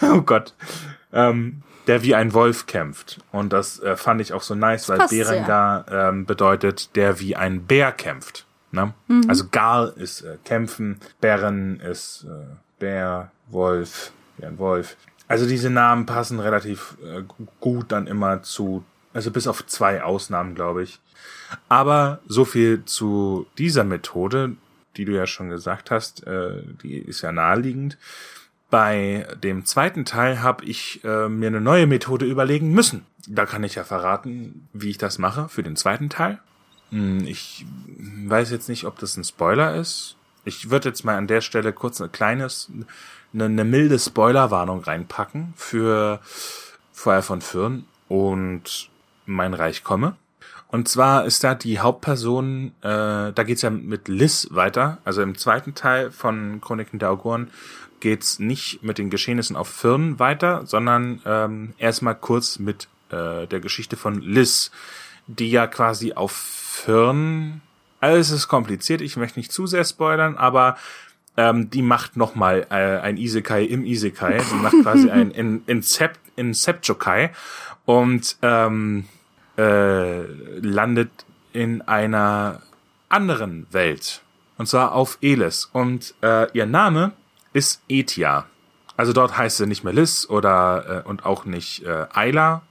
oh Gott, ähm, der wie ein Wolf kämpft. Und das äh, fand ich auch so nice, weil Berengar ähm, bedeutet, der wie ein Bär kämpft. Ne? Mhm. Also Gar ist äh, kämpfen, Bären ist äh, Bär, Wolf, wie ein Wolf. Also diese Namen passen relativ äh, gut dann immer zu, also bis auf zwei Ausnahmen, glaube ich. Aber so viel zu dieser Methode, die du ja schon gesagt hast, äh, die ist ja naheliegend. Bei dem zweiten Teil habe ich äh, mir eine neue Methode überlegen müssen. Da kann ich ja verraten, wie ich das mache für den zweiten Teil. Hm, ich weiß jetzt nicht, ob das ein Spoiler ist. Ich würde jetzt mal an der Stelle kurz eine kleine, eine, eine milde Spoilerwarnung reinpacken für Feuer von Firn und Mein Reich komme. Und zwar ist da die Hauptperson, äh, da geht's ja mit Liz weiter. Also im zweiten Teil von Chroniken der Auguren geht's nicht mit den Geschehnissen auf Firn weiter, sondern ähm, erstmal kurz mit äh, der Geschichte von Liz, die ja quasi auf Firn, alles ist kompliziert, ich möchte nicht zu sehr spoilern, aber ähm, die macht nochmal äh, ein Isekai im Isekai, die macht quasi ein In- Incept Inceptjokai und ähm, äh, landet in einer anderen Welt, und zwar auf Elis, und äh, ihr Name ist Etiam. Also dort heißt sie nicht mehr Liz oder äh, und auch nicht äh, Ayla.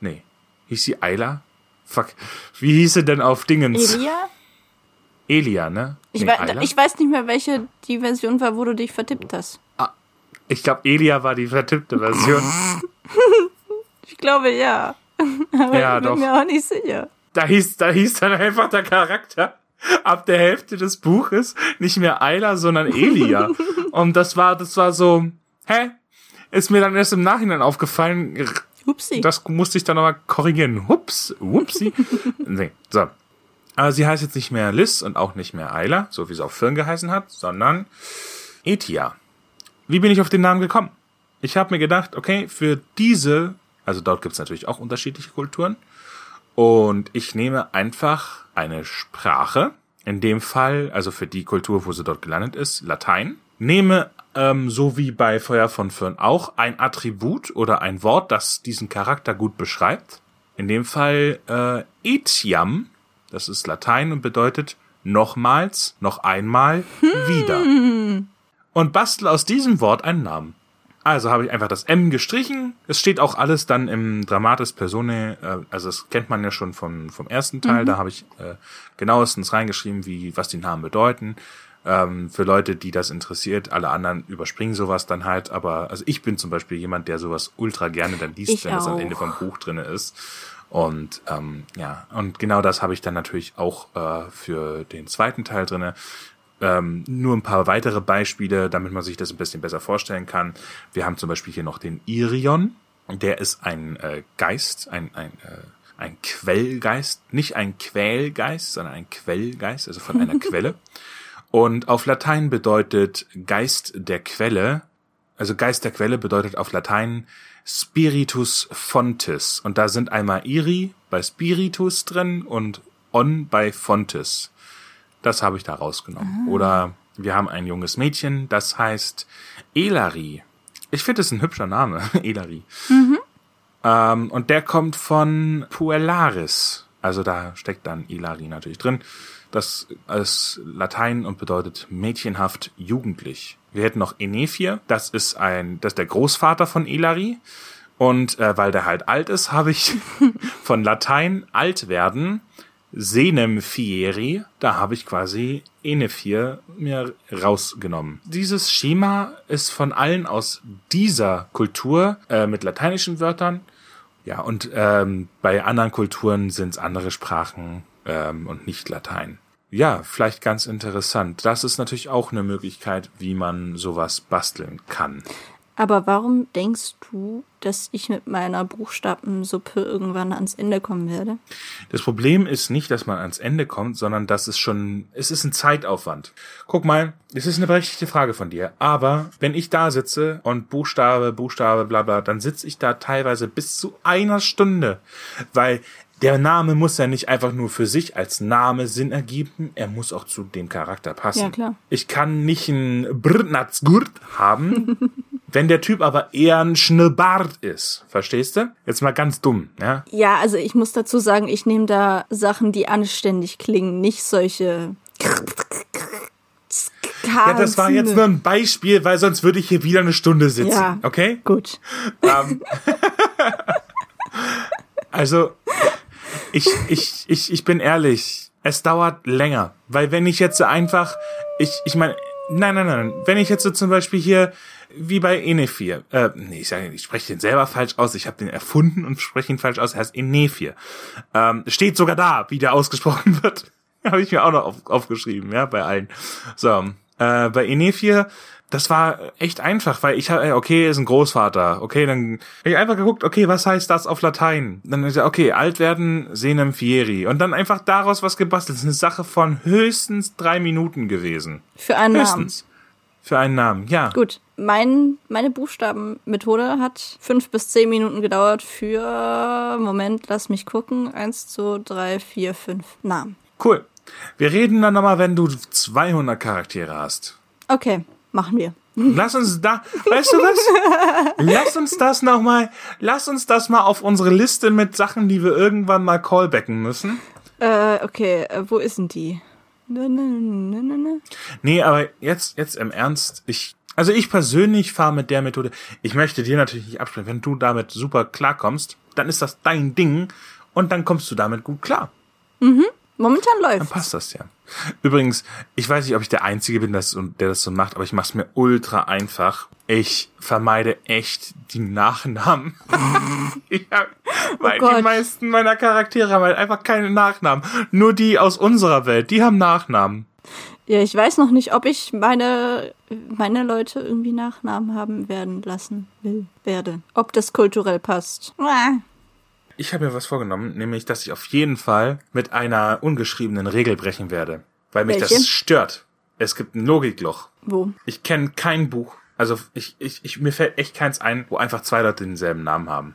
Nee, hieß sie Ayla? Fuck, wie hieß sie denn auf Dingens? Elia? Elia, ne? Ich, nee, wei- ich weiß nicht mehr, welche die Version war, wo du dich vertippt hast. Ah, ich glaube, Elia war die vertippte Version. Ich glaube, ja. Aber ja, ich bin doch. mir auch nicht sicher. Da hieß, da hieß dann einfach der Charakter ab der Hälfte des Buches nicht mehr Ayla, sondern Elia. Und das war, das war so, hä? Ist mir dann erst im Nachhinein aufgefallen. Hupsi. Das musste ich dann nochmal korrigieren. Hups, whoopsie. Nee, so. Aber sie heißt jetzt nicht mehr Liz und auch nicht mehr Ayla, so wie sie auf Firn geheißen hat, sondern Etia. Wie bin ich auf den Namen gekommen? Ich habe mir gedacht, okay, für diese, also dort gibt's natürlich auch unterschiedliche Kulturen, und ich nehme einfach eine Sprache, in dem Fall, also für die Kultur, wo sie dort gelandet ist, Latein, nehme, ähm, so wie bei Feuer von Firn auch, ein Attribut oder ein Wort, das diesen Charakter gut beschreibt, in dem Fall äh, Etiam. Das ist Latein und bedeutet nochmals, noch einmal, wieder. Hm. Und bastel aus diesem Wort einen Namen. Also habe ich einfach das M gestrichen. Es steht auch alles dann im Dramatis Personae, äh, also das kennt man ja schon vom, vom ersten Teil. Mhm. Da habe ich äh, genauestens reingeschrieben, wie was die Namen bedeuten. Ähm, für Leute, die das interessiert, alle anderen überspringen sowas dann halt. Aber also ich bin zum Beispiel jemand, der sowas ultra gerne dann liest, ich wenn auch. Das am Ende vom Buch drin ist. Und ähm, ja, und genau das habe ich dann natürlich auch äh, für den zweiten Teil drinne. Ähm, nur ein paar weitere Beispiele, damit man sich das ein bisschen besser vorstellen kann. Wir haben zum Beispiel hier noch den Irion. Der ist ein äh, Geist, ein ein äh, ein Quellgeist. Nicht ein Quälgeist, sondern ein Quellgeist, also von einer Quelle. Und auf Latein bedeutet Geist der Quelle, also Geist der Quelle bedeutet auf Latein Spiritus Fontis. Und da sind einmal Iri bei Spiritus drin und On bei Fontis. Das habe ich da rausgenommen. Ah. Oder wir haben ein junges Mädchen, das heißt Elari. Ich finde, das ist ein hübscher Name, Elari. Mhm. Ähm, und der kommt von Puellaris. Also da steckt dann Elari natürlich drin. Das ist Latein und bedeutet mädchenhaft, jugendlich. Wir hätten noch Enefir, das ist ein, das ist der Großvater von Elari. Und äh, weil der halt alt ist, habe ich von Latein alt werden, Senem Fieri, da habe ich quasi Enefir mir rausgenommen. Dieses Schema ist von allen aus dieser Kultur äh, mit lateinischen Wörtern. Ja, und ähm, bei anderen Kulturen sind es andere Sprachen. Und nicht Latein. Ja, vielleicht ganz interessant. Das ist natürlich auch eine Möglichkeit, wie man sowas basteln kann. Aber warum denkst du, dass ich mit meiner Buchstabensuppe irgendwann ans Ende kommen werde? Das Problem ist nicht, dass man ans Ende kommt, sondern dass es schon, es ist ein Zeitaufwand. Guck mal, es ist eine berechtigte Frage von dir, aber wenn ich da sitze und Buchstabe, Buchstabe, bla bla, dann sitze ich da teilweise bis zu einer Stunde, weil der Name muss ja nicht einfach nur für sich als Name Sinn ergeben, er muss auch zu dem Charakter passen. Ja, klar. Ich kann nicht einen Brrnatzgurt haben, wenn der Typ aber eher ein Schnurrbart ist. Verstehst du? Jetzt mal ganz dumm, ja? Ja, also ich muss dazu sagen, ich nehme da Sachen, die anständig klingen, nicht solche... Ja, das war jetzt nur ein Beispiel, weil sonst würde ich hier wieder eine Stunde sitzen. Ja, okay? Gut. Ähm, also... Ich, ich, ich, ich bin ehrlich, es dauert länger, weil wenn ich jetzt einfach, ich, ich meine, nein, nein, nein, wenn ich jetzt so zum Beispiel hier, wie bei Enefir, äh, nee, ich sage, ich spreche den selber falsch aus, ich habe den erfunden und spreche ihn falsch aus, er heißt Enefir, ähm, steht sogar da, wie der ausgesprochen wird, habe ich mir auch noch auf, aufgeschrieben, ja, bei allen, so, äh, bei Enefir das war echt einfach, weil ich habe, okay, ist ein Großvater. Okay, dann habe ich einfach geguckt, okay, was heißt das auf Latein? Dann habe ich gesagt, okay, alt werden, senem fieri. Und dann einfach daraus was gebastelt. Das ist eine Sache von höchstens drei Minuten gewesen. Für einen höchstens. Namen. Für einen Namen, ja. Gut, mein, meine Buchstabenmethode hat fünf bis zehn Minuten gedauert für, Moment, lass mich gucken, eins, zwei, drei, vier, fünf Namen. Cool. Wir reden dann nochmal, wenn du zweihundert Charaktere hast. Okay, machen wir. Lass uns da, weißt du was? Lass uns das nochmal, lass uns das mal auf unsere Liste mit Sachen, die wir irgendwann mal callbacken müssen. Äh, okay, wo ist denn die? Nee, aber jetzt, jetzt im Ernst, ich, also ich persönlich fahre mit der Methode, ich möchte dir natürlich nicht absprechen, wenn du damit super klarkommst, dann ist das dein Ding und dann kommst du damit gut klar. Mhm, momentan läuft's. Dann passt das ja. Übrigens, ich weiß nicht, ob ich der Einzige bin, der das so macht, aber ich mach's mir ultra einfach. Ich vermeide echt die Nachnamen. Ja, weil oh die meisten meiner Charaktere haben halt einfach keine Nachnamen. Nur die aus unserer Welt, die haben Nachnamen. Ja, ich weiß noch nicht, ob ich meine, meine Leute irgendwie Nachnamen haben werden lassen will, werde. Ob das kulturell passt. Ich habe mir was vorgenommen, nämlich, dass ich auf jeden Fall mit einer ungeschriebenen Regel brechen werde. Weil mich Welche? Das stört. Es gibt ein Logikloch. Wo? Ich kenne kein Buch. Also ich, ich, ich mir fällt echt keins ein, wo einfach zwei Leute denselben Namen haben.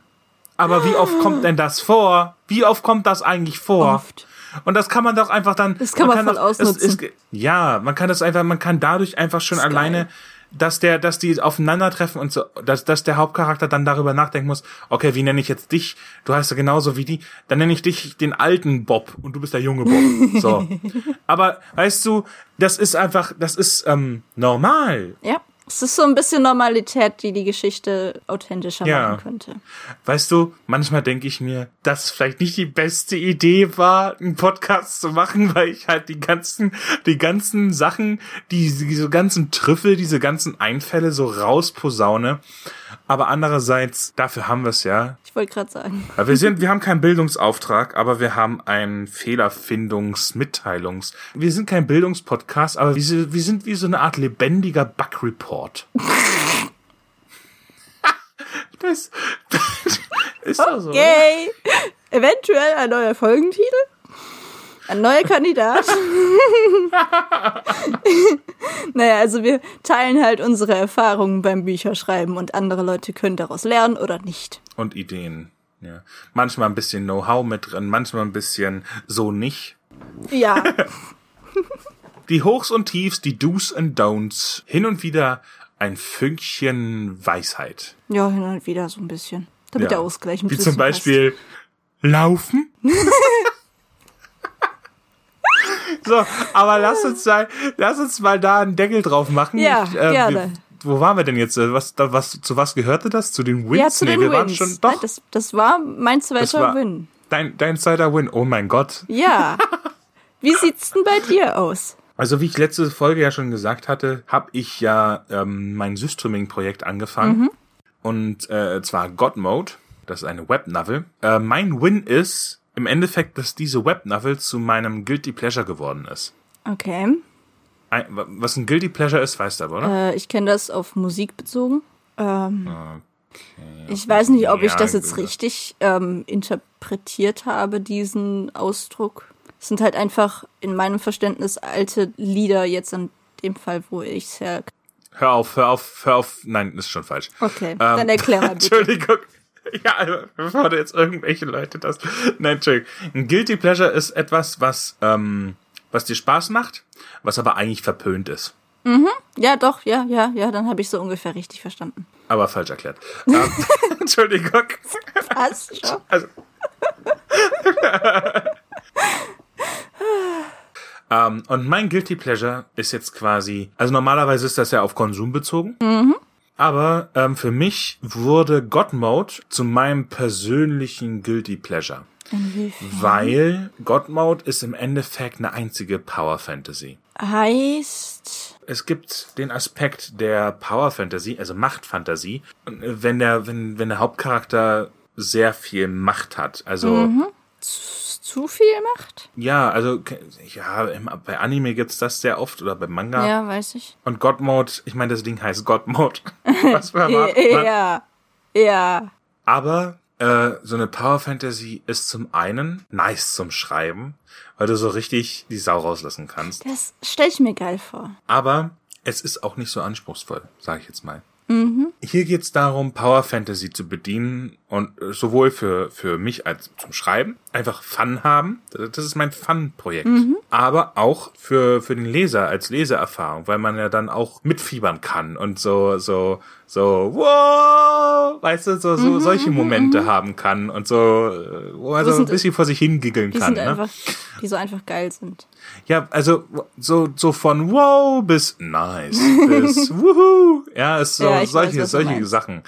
Aber wie oft kommt denn das vor? Wie oft kommt das eigentlich vor? Oft. Und das kann man doch einfach dann... Das kann man, man kann voll doch, ausnutzen. Es, es, ja, man kann das einfach, man kann dadurch einfach schon das alleine, dass der, dass die aufeinandertreffen und so, dass, dass der Hauptcharakter dann darüber nachdenken muss, okay, wie nenne ich jetzt dich? Du heißt ja genauso wie die. Dann nenne ich dich den alten Bob und du bist der junge Bob. So. Aber weißt du, das ist einfach, das ist ähm, normal. Ja. Es ist so ein bisschen Normalität, die die Geschichte authentischer ja. machen könnte. Weißt du, manchmal denke ich mir, dass vielleicht nicht die beste Idee war, einen Podcast zu machen, weil ich halt die ganzen, die ganzen Sachen, die, diese ganzen Trüffel, diese ganzen Einfälle so rausposaune. Aber andererseits, dafür haben wir es ja. Ich wollte gerade sagen. Wir sind, wir haben keinen Bildungsauftrag, aber wir haben einen Fehlerfindungsmitteilungs. Wir sind kein Bildungspodcast, aber wir, wir sind wie so eine Art lebendiger Bug-Report. das, das ist doch so. Okay. Oder? Eventuell ein neuer Folgentitel? Ein neuer Kandidat. Naja, also wir teilen halt unsere Erfahrungen beim Bücherschreiben und andere Leute können daraus lernen oder nicht. Und Ideen, ja. Manchmal ein bisschen Know-how mit drin, manchmal ein bisschen so nicht. Ja. Die Hochs und Tiefs, die Do's und Don'ts, hin und wieder ein Fünkchen Weisheit. Ja, hin und wieder so ein bisschen, damit ja. der Ausgleich ein bisschen wie zum Beispiel passt. Laufen. So, aber lass uns mal, lass uns mal da einen Deckel drauf machen. Ja, ich, äh, gerne. Wir, wo waren wir denn jetzt? Was, was, zu was gehörte das? Zu den Wins? Ja, zu nee, den wir Wins. Waren schon, doch. Nein, das, das war mein zweiter war Win. Dein, dein zweiter Win, oh mein Gott. Ja. Wie sieht's denn bei dir aus? Also wie ich letzte Folge ja schon gesagt hatte, habe ich ja ähm, mein Systreaming-Projekt angefangen. Mhm. Und äh, zwar God Mode. Das ist eine Webnovel. Äh, mein Win ist... im Endeffekt, dass diese Webnovel zu meinem Guilty Pleasure geworden ist. Okay. Ein, was ein Guilty Pleasure ist, weißt du aber, oder? Äh, ich kenne das auf Musik bezogen. Ähm, okay. Ich weiß nicht, ob ja, ich das jetzt richtig ähm, interpretiert habe, diesen Ausdruck. Es sind halt einfach in meinem Verständnis alte Lieder jetzt in dem Fall, wo ich es her... Hör auf, hör auf, hör auf. Nein, das ist schon falsch. Okay, ähm, dann erklär mal bitte. Entschuldigung. Ja, also, bevor da jetzt irgendwelche Leute das... Nein, Entschuldigung. Ein Guilty Pleasure ist etwas, was ähm, was dir Spaß macht, was aber eigentlich verpönt ist. Mhm. Ja, doch. Ja, ja, ja. Dann habe ich so ungefähr richtig verstanden. Aber falsch erklärt. Ähm, Entschuldigung. Passt schon. Also, ähm, und mein Guilty Pleasure ist jetzt quasi... Also normalerweise ist das ja auf Konsum bezogen. Mhm. Aber ähm, für mich wurde God Mode zu meinem persönlichen Guilty Pleasure. Inwiefern? Weil God Mode ist im Endeffekt eine einzige Power Fantasy. Heißt? Es gibt den Aspekt der Power Fantasy, also Machtfantasie, wenn der, wenn, wenn der Hauptcharakter sehr viel Macht hat. Also mhm. zu viel macht? Ja, also ja, bei Anime gibt's das sehr oft oder bei Manga. Ja, weiß ich. Und God Mode, ich meine, das Ding heißt God Mode. Was für ne? Ja, ja. Aber äh, so eine Power Fantasy ist zum einen nice zum Schreiben, weil du so richtig die Sau rauslassen kannst. Das stell ich mir geil vor. Aber es ist auch nicht so anspruchsvoll, sage ich jetzt mal. Mhm. Hier geht's darum, Power Fantasy zu bedienen und sowohl für für mich als zum Schreiben einfach Fun haben. Das ist mein Fun-Projekt. Mhm. Aber auch für für den Leser als Leseerfahrung, weil man ja dann auch mitfiebern kann und so so so wow, weißt du, so so mhm, solche Momente mhm. haben kann und so wo also ein bisschen vor sich hingiggeln die kann, sind ne? einfach, die so einfach geil sind. Ja, also so so von wow bis nice bis wuhu. Ja, es so ja, solche weiß, solche Sachen.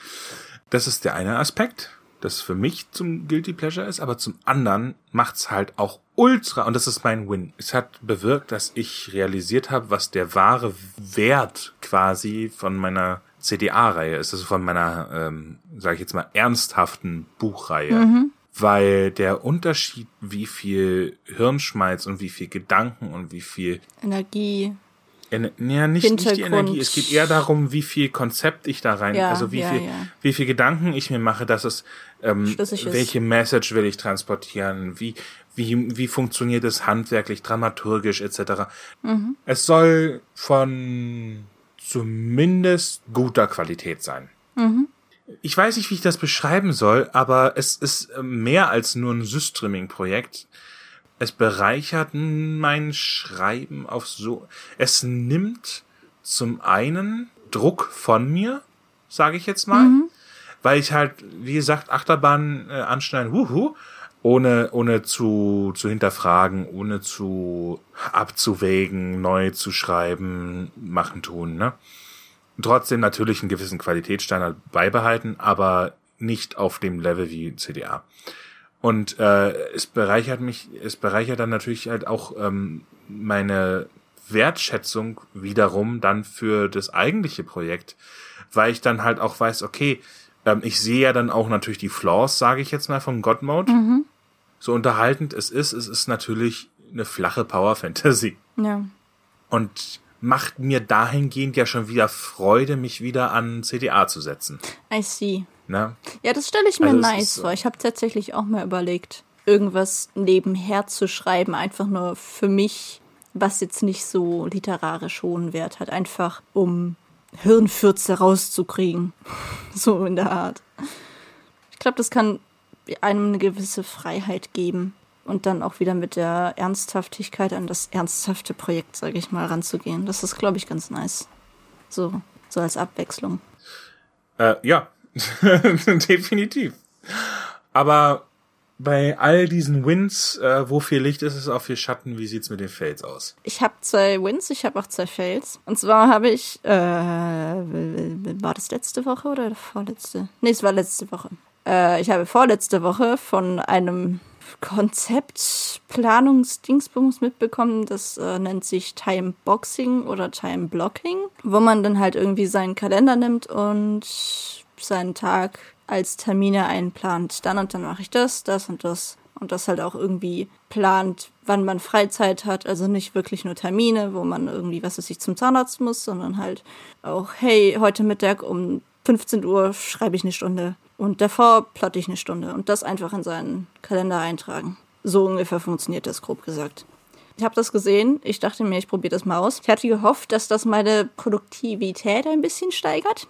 Das ist der eine Aspekt, das für mich zum Guilty Pleasure ist, aber zum anderen macht's halt auch ultra, und das ist mein Win. Es hat bewirkt, dass ich realisiert habe, was der wahre Wert quasi von meiner C D A-Reihe ist, also von meiner, ähm, sag ich jetzt mal, ernsthaften Buchreihe. Mhm. Weil der Unterschied, wie viel Hirnschmalz und wie viel Gedanken und wie viel Energie. Ener- ja, nicht, nicht die Energie. Es geht eher darum, wie viel Konzept ich da rein, ja, also wie ja, viel, ja. wie viel Gedanken ich mir mache, dass es, ähm, Schlüssig welche ist. Message will ich transportieren, wie, wie, wie funktioniert es handwerklich, dramaturgisch, et cetera. Mhm. Es soll von zumindest guter Qualität sein. Mhm. Ich weiß nicht, wie ich das beschreiben soll, aber es ist mehr als nur ein Systreaming-Projekt. Es bereichert mein Schreiben auf so... Es nimmt zum einen Druck von mir, sage ich jetzt mal, mhm. weil ich halt, wie gesagt, Achterbahn äh, anschneiden, wuhu, ohne ohne zu zu hinterfragen, ohne zu abzuwägen, neu zu schreiben, machen, tun. Ne? Trotzdem natürlich einen gewissen Qualitätsstandard beibehalten, aber nicht auf dem Level wie C D A. Und äh, es bereichert mich, es bereichert dann natürlich halt auch ähm, meine Wertschätzung wiederum dann für das eigentliche Projekt, weil ich dann halt auch weiß, okay, ähm, ich sehe ja dann auch natürlich die Flaws, sage ich jetzt mal, von God Mode. Mhm. So unterhaltend es ist, es ist natürlich eine flache Power Fantasy. Ja. Und macht mir dahingehend ja schon wieder Freude, mich wieder an C D A zu setzen. I see. Na? Ja, das stelle ich mir also nice so vor. Ich habe tatsächlich auch mal überlegt, irgendwas nebenher zu schreiben, einfach nur für mich, was jetzt nicht so literarisch hohen Wert hat, einfach um Hirnfürze rauszukriegen. So in der Art. Ich glaube, das kann einem eine gewisse Freiheit geben und dann auch wieder mit der Ernsthaftigkeit an das ernsthafte Projekt, sage ich mal, ranzugehen. Das ist, glaube ich, ganz nice. So, so als Abwechslung. Äh, ja. Definitiv. Aber bei all diesen Wins, äh, wo viel Licht ist, ist auch viel Schatten. Wie sieht's mit den Fails aus? Ich habe zwei Wins, ich habe auch zwei Fails. Und zwar habe ich, äh, war das letzte Woche oder vorletzte? Nee, es war letzte Woche. Äh, ich habe vorletzte Woche von einem Konzeptplanungsdingsbums mitbekommen, das äh, nennt sich Timeboxing oder Timeblocking, wo man dann halt irgendwie seinen Kalender nimmt und seinen Tag als Termine einplant. Dann und dann mache ich das, das und das. Und das halt auch irgendwie plant, wann man Freizeit hat. Also nicht wirklich nur Termine, wo man irgendwie, was weiß ich, zum Zahnarzt muss, sondern halt auch, hey, heute Mittag um fünfzehn Uhr schreibe ich eine Stunde. Und davor plotte ich eine Stunde. Und das einfach in seinen Kalender eintragen. So ungefähr funktioniert das, grob gesagt. Ich habe das gesehen. Ich dachte mir, ich probiere das mal aus. Ich hatte gehofft, dass das meine Produktivität ein bisschen steigert.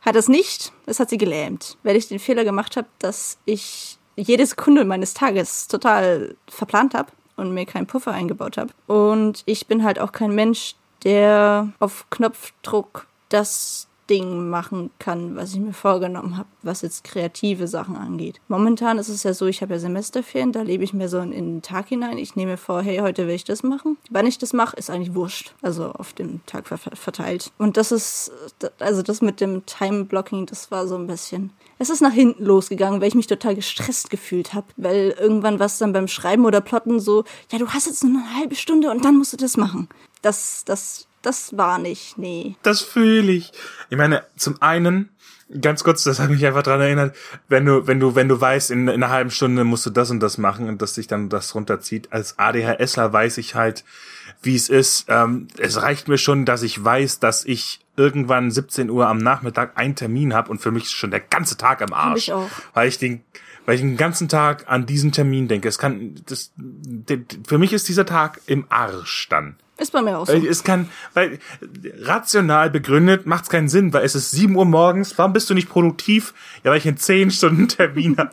Hat es nicht, es hat sie gelähmt. Weil ich den Fehler gemacht habe, dass ich jede Sekunde meines Tages total verplant habe und mir keinen Puffer eingebaut habe. Und ich bin halt auch kein Mensch, der auf Knopfdruck das Ding machen kann, was ich mir vorgenommen habe, was jetzt kreative Sachen angeht. Momentan ist es ja so, ich habe ja Semesterferien, da lebe ich mir so in den Tag hinein. Ich nehme mir vor, hey, heute will ich das machen. Wann ich das mache, ist eigentlich wurscht. Also auf dem Tag verteilt. Und das ist, also das mit dem Time-Blocking, das war so ein bisschen... Es ist nach hinten losgegangen, weil ich mich total gestresst gefühlt habe, weil irgendwann was dann beim Schreiben oder Plotten so, ja, du hast jetzt nur eine halbe Stunde und dann musst du das machen. Das, das... Das war nicht, nee. Das fühle ich. Ich meine, zum einen Ganz kurz, das hat mich einfach dran erinnert, wenn du, wenn du, wenn du weißt, in, in einer halben Stunde musst du das und das machen und dass dich dann das runterzieht. Als ADHSler weiß ich halt, wie es ist. Ähm, es reicht mir schon, dass ich weiß, dass ich irgendwann siebzehn Uhr am Nachmittag einen Termin habe und für mich ist schon der ganze Tag im Arsch. Hab ich auch. Weil ich den, weil ich den ganzen Tag an diesen Termin denke. Es kann, das, für mich ist dieser Tag im Arsch dann. Ist bei mir auch so. Es kann, weil rational begründet macht es keinen Sinn, weil es ist sieben Uhr morgens, warum bist du nicht produktiv? Ja, weil ich einen zehn Stunden Termin habe.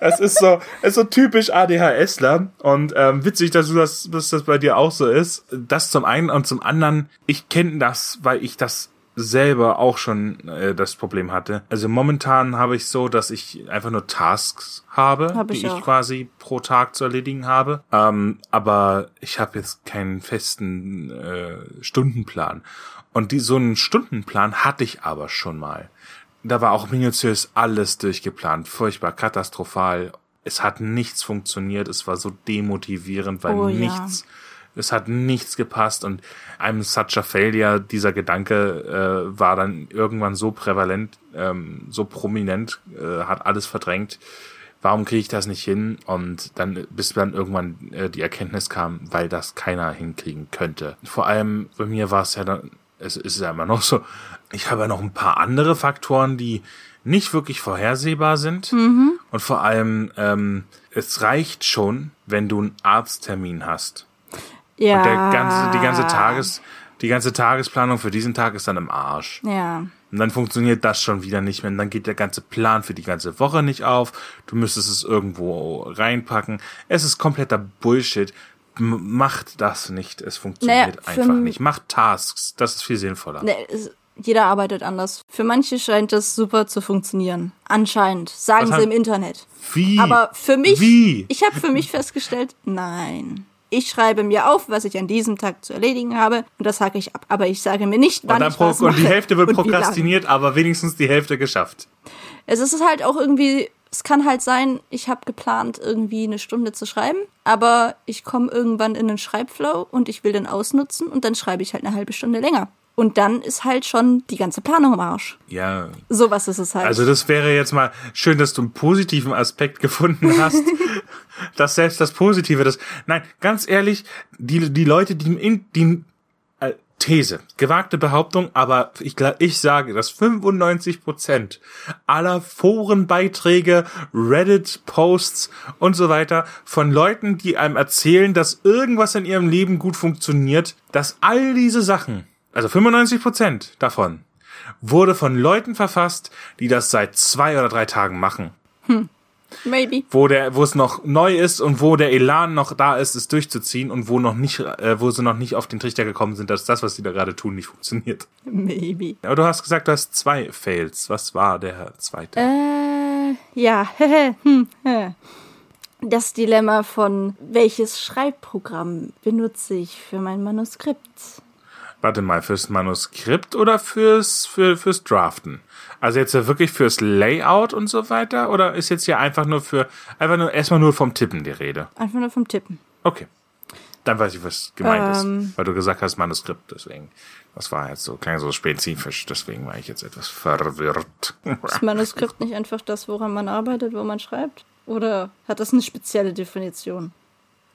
Das ist so, ist so typisch ADHSler und ähm, witzig, dass du das, dass das bei dir auch so ist. Das zum einen und zum anderen, ich kenne das, weil ich das selber auch schon äh, das Problem hatte. Also momentan habe ich so, dass ich einfach nur Tasks habe, hab ich die auch. Ich quasi pro Tag zu erledigen habe. Ähm, aber ich habe jetzt keinen festen äh, Stundenplan. Und die, so einen Stundenplan hatte ich aber schon mal. Da war auch minutiös alles durchgeplant. Furchtbar, katastrophal. Es hat nichts funktioniert. Es war so demotivierend, weil oh, nichts... Ja. Es hat nichts gepasst und einem such a failure, dieser Gedanke äh, war dann irgendwann so prävalent, ähm, so prominent, äh, hat alles verdrängt. Warum kriege ich das nicht hin? Und dann, bis dann irgendwann äh, die Erkenntnis kam, weil das keiner hinkriegen könnte. Vor allem bei mir war es ja dann, es ist ja immer noch so, ich habe ja noch ein paar andere Faktoren, die nicht wirklich vorhersehbar sind. Mhm. Und vor allem, ähm, es reicht schon, wenn du einen Arzttermin hast. Ja. Und der ganze, die ganze Tages, die ganze Tagesplanung für diesen Tag ist dann im Arsch. Ja. Und dann funktioniert das schon wieder nicht mehr. Und dann geht der ganze Plan für die ganze Woche nicht auf. Du müsstest es irgendwo reinpacken. Es ist kompletter Bullshit. M- macht das nicht. Es funktioniert naja, einfach m- nicht. Macht Tasks. Das ist viel sinnvoller. Ne, es, jeder arbeitet anders. Für manche scheint das super zu funktionieren. Anscheinend. Sagen Was sie haben, im Internet. Wie? Aber für mich, wie? Ich habe für mich festgestellt, nein. Ich schreibe mir auf, was ich an diesem Tag zu erledigen habe und das hake ich ab. Aber ich sage mir nicht, wann ich was mache. Und die Hälfte wird prokrastiniert, aber wenigstens die Hälfte geschafft. Es ist halt auch irgendwie, es kann halt sein, ich habe geplant, irgendwie eine Stunde zu schreiben, aber ich komme irgendwann in den Schreibflow und ich will den ausnutzen und dann schreibe ich halt eine halbe Stunde länger. Und dann ist halt schon die ganze Planung im Arsch. Ja. Sowas ist es halt. Also das wäre jetzt mal schön, dass du einen positiven Aspekt gefunden hast. Dass selbst das Positive, das... Nein, ganz ehrlich, die, die Leute, die... in die äh, These, gewagte Behauptung, aber ich, ich sage, dass fünfundneunzig Prozent aller Forenbeiträge, Reddit-Posts und so weiter von Leuten, die einem erzählen, dass irgendwas in ihrem Leben gut funktioniert, dass all diese Sachen... Also fünfundneunzig Prozent davon wurde von Leuten verfasst, die das seit zwei oder drei Tagen machen. Hm. Maybe. Wo der, wo es noch neu ist und wo der Elan noch da ist, es durchzuziehen und wo noch nicht, äh, wo sie noch nicht auf den Trichter gekommen sind, dass das, was sie da gerade tun, nicht funktioniert. Maybe. Aber du hast gesagt, du hast zwei Fails. Was war der zweite? Äh, ja. Das Dilemma von, welches Schreibprogramm benutze ich für mein Manuskript? Warte mal, fürs Manuskript oder fürs für, fürs Draften? Also jetzt wirklich fürs Layout und so weiter? Oder ist jetzt hier einfach nur für, einfach nur, erstmal nur vom Tippen die Rede? Einfach nur vom Tippen. Okay. Dann weiß ich, was gemeint ähm. ist. Weil du gesagt hast Manuskript, deswegen. Das war jetzt so, klang so spezifisch, deswegen war ich jetzt etwas verwirrt. Ist Manuskript nicht einfach das, woran man arbeitet, wo man schreibt? Oder hat das eine spezielle Definition?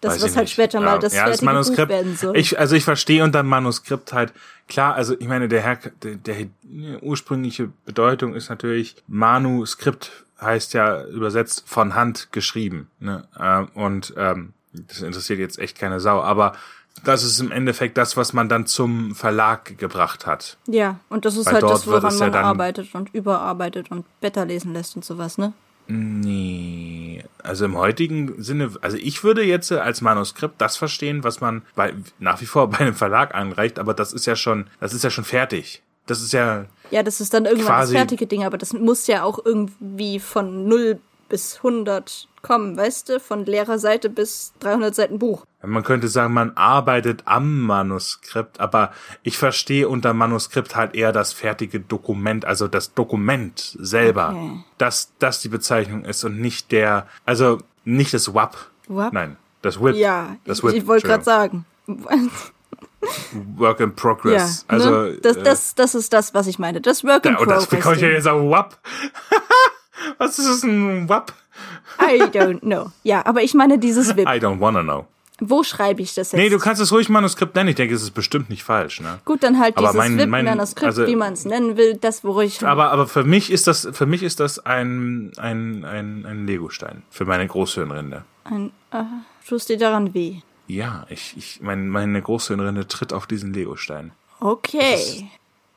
Das, weiß was halt später mal das, ja, das Manuskript werden soll. Ich, also ich verstehe unter Manuskript halt, klar, also ich meine, der, Herr, der, der ursprüngliche Bedeutung ist natürlich, Manuskript heißt ja übersetzt von Hand geschrieben. Ne? Und ähm, das interessiert jetzt echt keine Sau, aber das ist im Endeffekt das, was man dann zum Verlag gebracht hat. Ja, und das ist Weil halt das, woran man ja arbeitet und überarbeitet und besser lesen lässt und sowas, ne? Nee, also im heutigen Sinne, also ich würde jetzt als Manuskript das verstehen, was man bei, nach wie vor bei einem Verlag anreicht, aber das ist ja schon, das ist ja schon fertig. Das ist ja Ja, das ist dann irgendwann das fertige Ding, aber das muss ja auch irgendwie von null bis hundert kommen, weißt du? Von leerer Seite bis dreihundert Seiten Buch. Man könnte sagen, man arbeitet am Manuskript, aber ich verstehe unter Manuskript halt eher das fertige Dokument, also das Dokument selber, okay. dass das die Bezeichnung ist und nicht der, also nicht das W A P. W A P? Nein, das W I P. Ja, das W I P, ich, ich wollte gerade sagen. Work in Progress. Ja, also, ne? das, das, das ist das, was ich meine. Das Work in ja, und Progress. Das kann ich ja jetzt sagen, W A P. Was ist das, ein W A P? I don't know. Ja, aber ich meine dieses W I P. I don't wanna know. Wo schreibe ich das jetzt? Nee, du kannst es ruhig Manuskript nennen. Ich denke, es ist bestimmt nicht falsch. Ne? Gut, dann halt aber dieses W I P-Manuskript, also, wie man es nennen will, das, wo ich... Aber, aber für mich ist das, für mich ist das ein, ein, ein, ein Legostein für meine Großhirnrinde. Ein, äh, tust dir daran weh? Ja, ich, ich, mein, meine Großhirnrinde tritt auf diesen Legostein. Okay.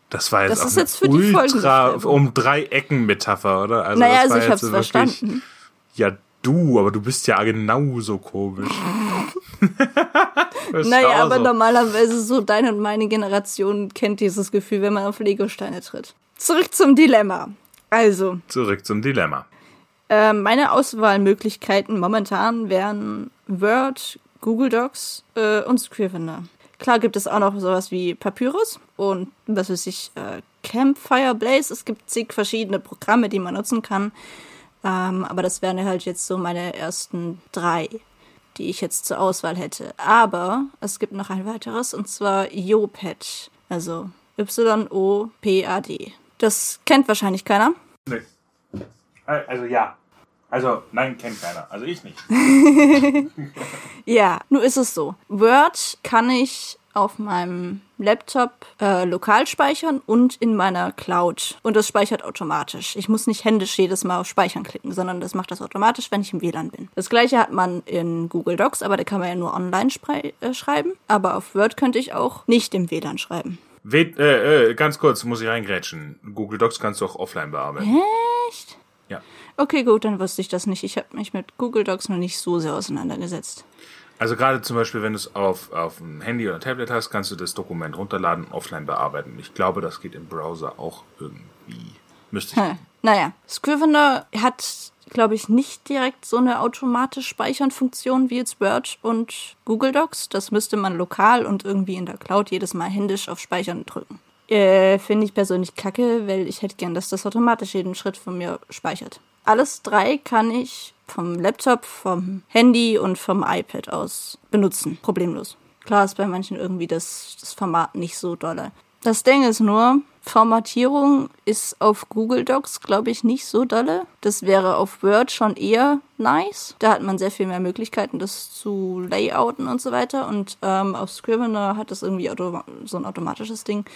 Das, das war jetzt das ist jetzt für die ultra um drei Ecken Metapher, oder? Also, naja, das war also ich hab's so verstanden. Ja, du, aber du bist ja genauso komisch. Naja, aber so. Normalerweise so deine und meine Generation kennt dieses Gefühl, wenn man auf Legosteine tritt. Zurück zum Dilemma. Also. Zurück zum Dilemma. Äh, meine Auswahlmöglichkeiten momentan wären Word, Google Docs äh, und Scrivener. Klar gibt es auch noch sowas wie Papyrus und was weiß ich, äh, Campfire Blaze. Es gibt zig verschiedene Programme, die man nutzen kann. Ähm, aber das wären halt jetzt so meine ersten drei, die ich jetzt zur Auswahl hätte. Aber es gibt noch ein weiteres, und zwar YoPad. Also Y O P A D. Das kennt wahrscheinlich keiner. Nee. Also ja. Also nein, kennt keiner. Also ich nicht. Ja, nur ist es so. Word kann ich auf meinem Laptop äh, lokal speichern und in meiner Cloud. Und das speichert automatisch. Ich muss nicht händisch jedes Mal auf Speichern klicken, sondern das macht das automatisch, wenn ich im W L A N bin. Das Gleiche hat man in Google Docs, aber da kann man ja nur online spre- äh, schreiben. Aber auf Word könnte ich auch nicht im W L A N schreiben. We- äh, äh, ganz kurz, muss ich reingrätschen. Google Docs kannst du auch offline bearbeiten. Echt? Ja. Okay, gut, dann wusste ich das nicht. Ich habe mich mit Google Docs noch nicht so sehr auseinandergesetzt. Also gerade zum Beispiel, wenn du es auf auf dem Handy oder Tablet hast, kannst du das Dokument runterladen und offline bearbeiten. Ich glaube, das geht im Browser auch irgendwie. Müsste ich. Hm. Naja, Scrivener hat, glaube ich, nicht direkt so eine automatisch speichern Funktion wie jetzt Word und Google Docs. Das müsste man lokal und irgendwie in der Cloud jedes Mal händisch auf Speichern drücken. Äh, finde ich persönlich kacke, weil ich hätte gern, dass das automatisch jeden Schritt von mir speichert. Alles drei kann ich vom Laptop, vom Handy und vom iPad aus benutzen. Problemlos. Klar ist bei manchen irgendwie das, das Format nicht so dolle. Das Ding ist nur, Formatierung ist auf Google Docs, glaube ich, nicht so dolle. Das wäre auf Word schon eher nice. Da hat man sehr viel mehr Möglichkeiten, das zu layouten und so weiter. Und ähm, auf Scrivener hat das irgendwie auto- so ein automatisches Ding.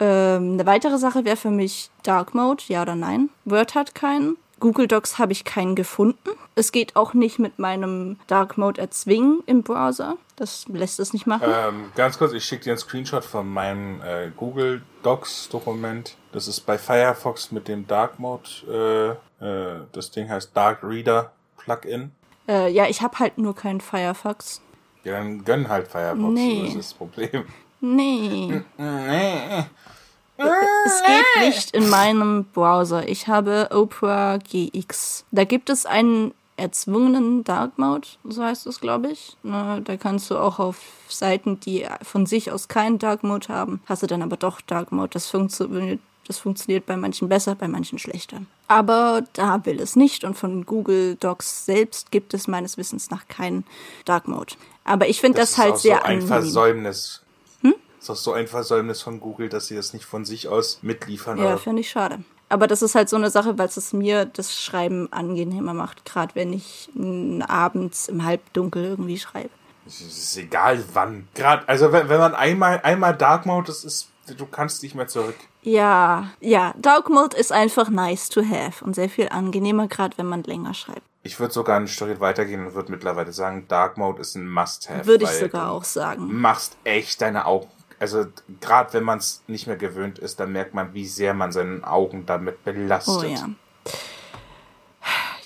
Ähm, eine weitere Sache wäre für mich Dark Mode, ja oder nein. Word hat keinen. Google Docs habe ich keinen gefunden. Es geht auch nicht mit meinem Dark Mode erzwingen im Browser. Das lässt es nicht machen. Ähm, ganz kurz, ich schicke dir einen Screenshot von meinem äh, Google Docs Dokument. Das ist bei Firefox mit dem Dark Mode. Äh, äh, das Ding heißt Dark Reader Plugin. Äh, ja, ich habe halt nur keinen Firefox. Ja, dann gönn halt Firefox. Nee. Das ist das Problem. Nee. Nee. Es geht nicht in meinem Browser. Ich habe Opera G X. Da gibt es einen erzwungenen Dark Mode, so heißt es, glaube ich. Na, da kannst du auch auf Seiten, die von sich aus keinen Dark Mode haben, hast du dann aber doch Dark Mode. Das funktioniert, das funktioniert bei manchen besser, bei manchen schlechter. Aber da will es nicht und von Google Docs selbst gibt es meines Wissens nach keinen Dark Mode. Aber ich finde das, das halt sehr angenehm. Das ist auch so ein Versäumnis. Ist doch so ein Versäumnis von Google, dass sie das nicht von sich aus mitliefern. Ja, finde ich schade. Aber das ist halt so eine Sache, weil es mir das Schreiben angenehmer macht, gerade wenn ich n, abends im Halbdunkel irgendwie schreibe. Es ist egal wann. Gerade, also wenn, wenn man einmal, einmal Dark Mode ist, ist, du kannst nicht mehr zurück. Ja, ja, Dark Mode ist einfach nice to have und sehr viel angenehmer, gerade wenn man länger schreibt. Ich würde sogar einen Schritt weitergehen und würde mittlerweile sagen, Dark Mode ist ein Must-Have. Würde ich sogar auch sagen. Du machst echt deine Augen. Also gerade wenn man es nicht mehr gewöhnt ist, dann merkt man, wie sehr man seinen Augen damit belastet. Oh ja.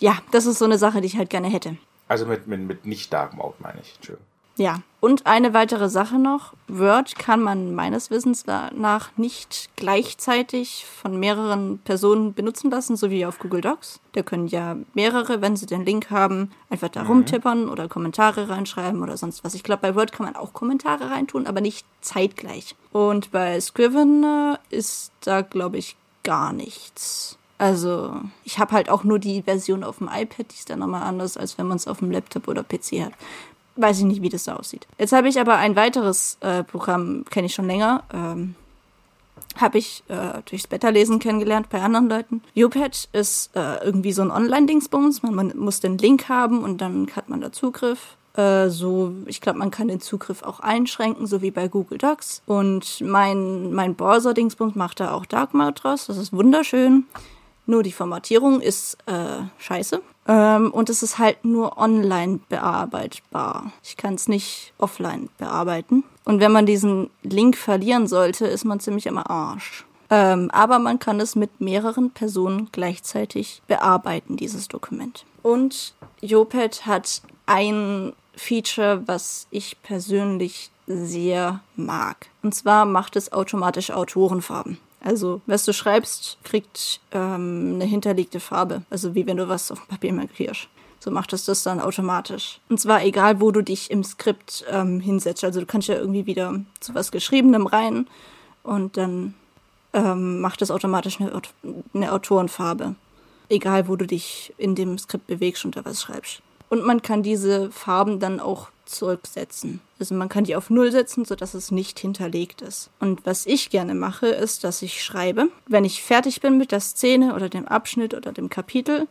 Ja, das ist so eine Sache, die ich halt gerne hätte. Also mit, mit, mit nicht Dark Mode meine ich. Entschuldigung. Ja, und eine weitere Sache noch. Word kann man meines Wissens nach nicht gleichzeitig von mehreren Personen benutzen lassen, so wie auf Google Docs. Da können ja mehrere, wenn sie den Link haben, einfach da mhm. rumtippern oder Kommentare reinschreiben oder sonst was. Ich glaube, bei Word kann man auch Kommentare reintun, aber nicht zeitgleich. Und bei Scrivener ist da, glaube ich, gar nichts. Also ich habe halt auch nur die Version auf dem iPad, die ist dann nochmal anders, als wenn man es auf dem Laptop oder P C hat. weiß ich nicht, wie das da aussieht. Jetzt habe ich aber ein weiteres äh, Programm, kenne ich schon länger, ähm, habe ich äh, durchs Beta-Lesen kennengelernt bei anderen Leuten. YoPad ist äh, irgendwie so ein Online-Dingsbums. Man, man muss den Link haben und dann hat man da Zugriff. Äh, so, ich glaube, man kann den Zugriff auch einschränken, so wie bei Google Docs. Und mein, mein Browser-Dingsbums macht da auch Dark Mode draus. Das ist wunderschön. Nur die Formatierung ist äh, scheiße. Ähm, und es ist halt nur online bearbeitbar. Ich kann es nicht offline bearbeiten. Und wenn man diesen Link verlieren sollte, ist man ziemlich am Arsch. Ähm, aber man kann es mit mehreren Personen gleichzeitig bearbeiten, dieses Dokument. Und YoPad hat ein Feature, was ich persönlich sehr mag. Und zwar macht es automatisch Autorenfarben. Also, was du schreibst, kriegt ähm, eine hinterlegte Farbe. Also wie wenn du was auf dem Papier markierst. So macht es das dann automatisch. Und zwar egal, wo du dich im Skript ähm, hinsetzt. Also du kannst ja irgendwie wieder zu was Geschriebenem rein und dann ähm, macht es automatisch eine, eine Autorenfarbe. Egal, wo du dich in dem Skript bewegst und da was schreibst. Und man kann diese Farben dann auch zurücksetzen. Also man kann die auf Null setzen, sodass es nicht hinterlegt ist. Und was ich gerne mache, ist, dass ich schreibe. Wenn ich fertig bin mit der Szene oder dem Abschnitt oder dem Kapitel,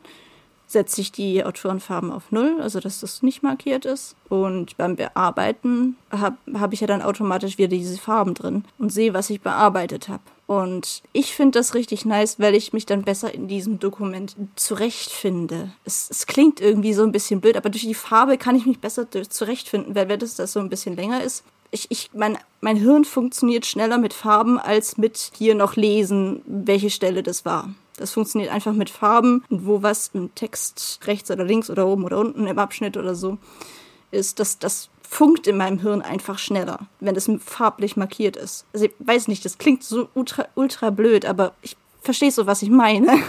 setze ich die Autorenfarben auf Null, also dass das nicht markiert ist. Und beim Bearbeiten habe hab ich ja dann automatisch wieder diese Farben drin und sehe, was ich bearbeitet habe. Und ich finde das richtig nice, weil ich mich dann besser in diesem Dokument zurechtfinde. Es, es klingt irgendwie so ein bisschen blöd, aber durch die Farbe kann ich mich besser zurechtfinden, weil wenn das, das so ein bisschen länger ist, Ich, ich, mein, mein Hirn funktioniert schneller mit Farben als mit hier noch lesen, welche Stelle das war. Das funktioniert einfach mit Farben und wo was im Text rechts oder links oder oben oder unten im Abschnitt oder so ist, das, das funkt in meinem Hirn einfach schneller, wenn das farblich markiert ist. Also ich weiß nicht, das klingt so ultra, ultra blöd, aber ich verstehe so, was ich meine.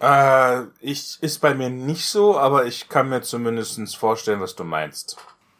Äh, ich, ist bei mir nicht so, aber ich kann mir zumindest vorstellen, was du meinst.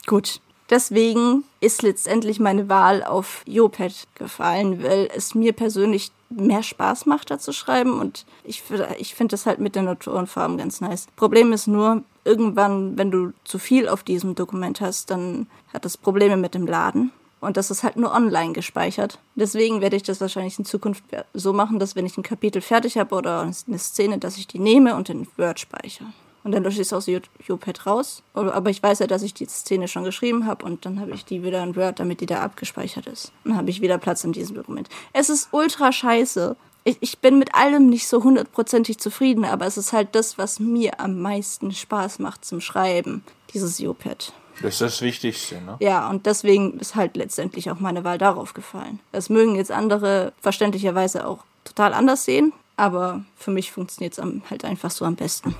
Gut. Deswegen ist letztendlich meine Wahl auf YoPad gefallen, weil es mir persönlich mehr Spaß macht, da zu schreiben. Und ich, ich finde das halt mit den Autorenfarben ganz nice. Problem ist nur, irgendwann, wenn du zu viel auf diesem Dokument hast, dann hat das Probleme mit dem Laden. Und das ist halt nur online gespeichert. Deswegen werde ich das wahrscheinlich in Zukunft so machen, dass wenn ich ein Kapitel fertig habe oder eine Szene, dass ich die nehme und in Word speichere. Und dann lösche ich es aus YoPad raus. Aber ich weiß ja, dass ich die Szene schon geschrieben habe. Und dann habe ich die wieder in Word, damit die da abgespeichert ist. Und dann habe ich wieder Platz in diesem Dokument. Es ist ultra scheiße. Ich, ich bin mit allem nicht so hundertprozentig zufrieden. Aber es ist halt das, was mir am meisten Spaß macht zum Schreiben. Dieses YoPad. Das ist das Wichtigste, ne? Ja, und deswegen ist halt letztendlich auch meine Wahl darauf gefallen. Das mögen jetzt andere verständlicherweise auch total anders sehen. Aber für mich funktioniert es halt einfach so am besten.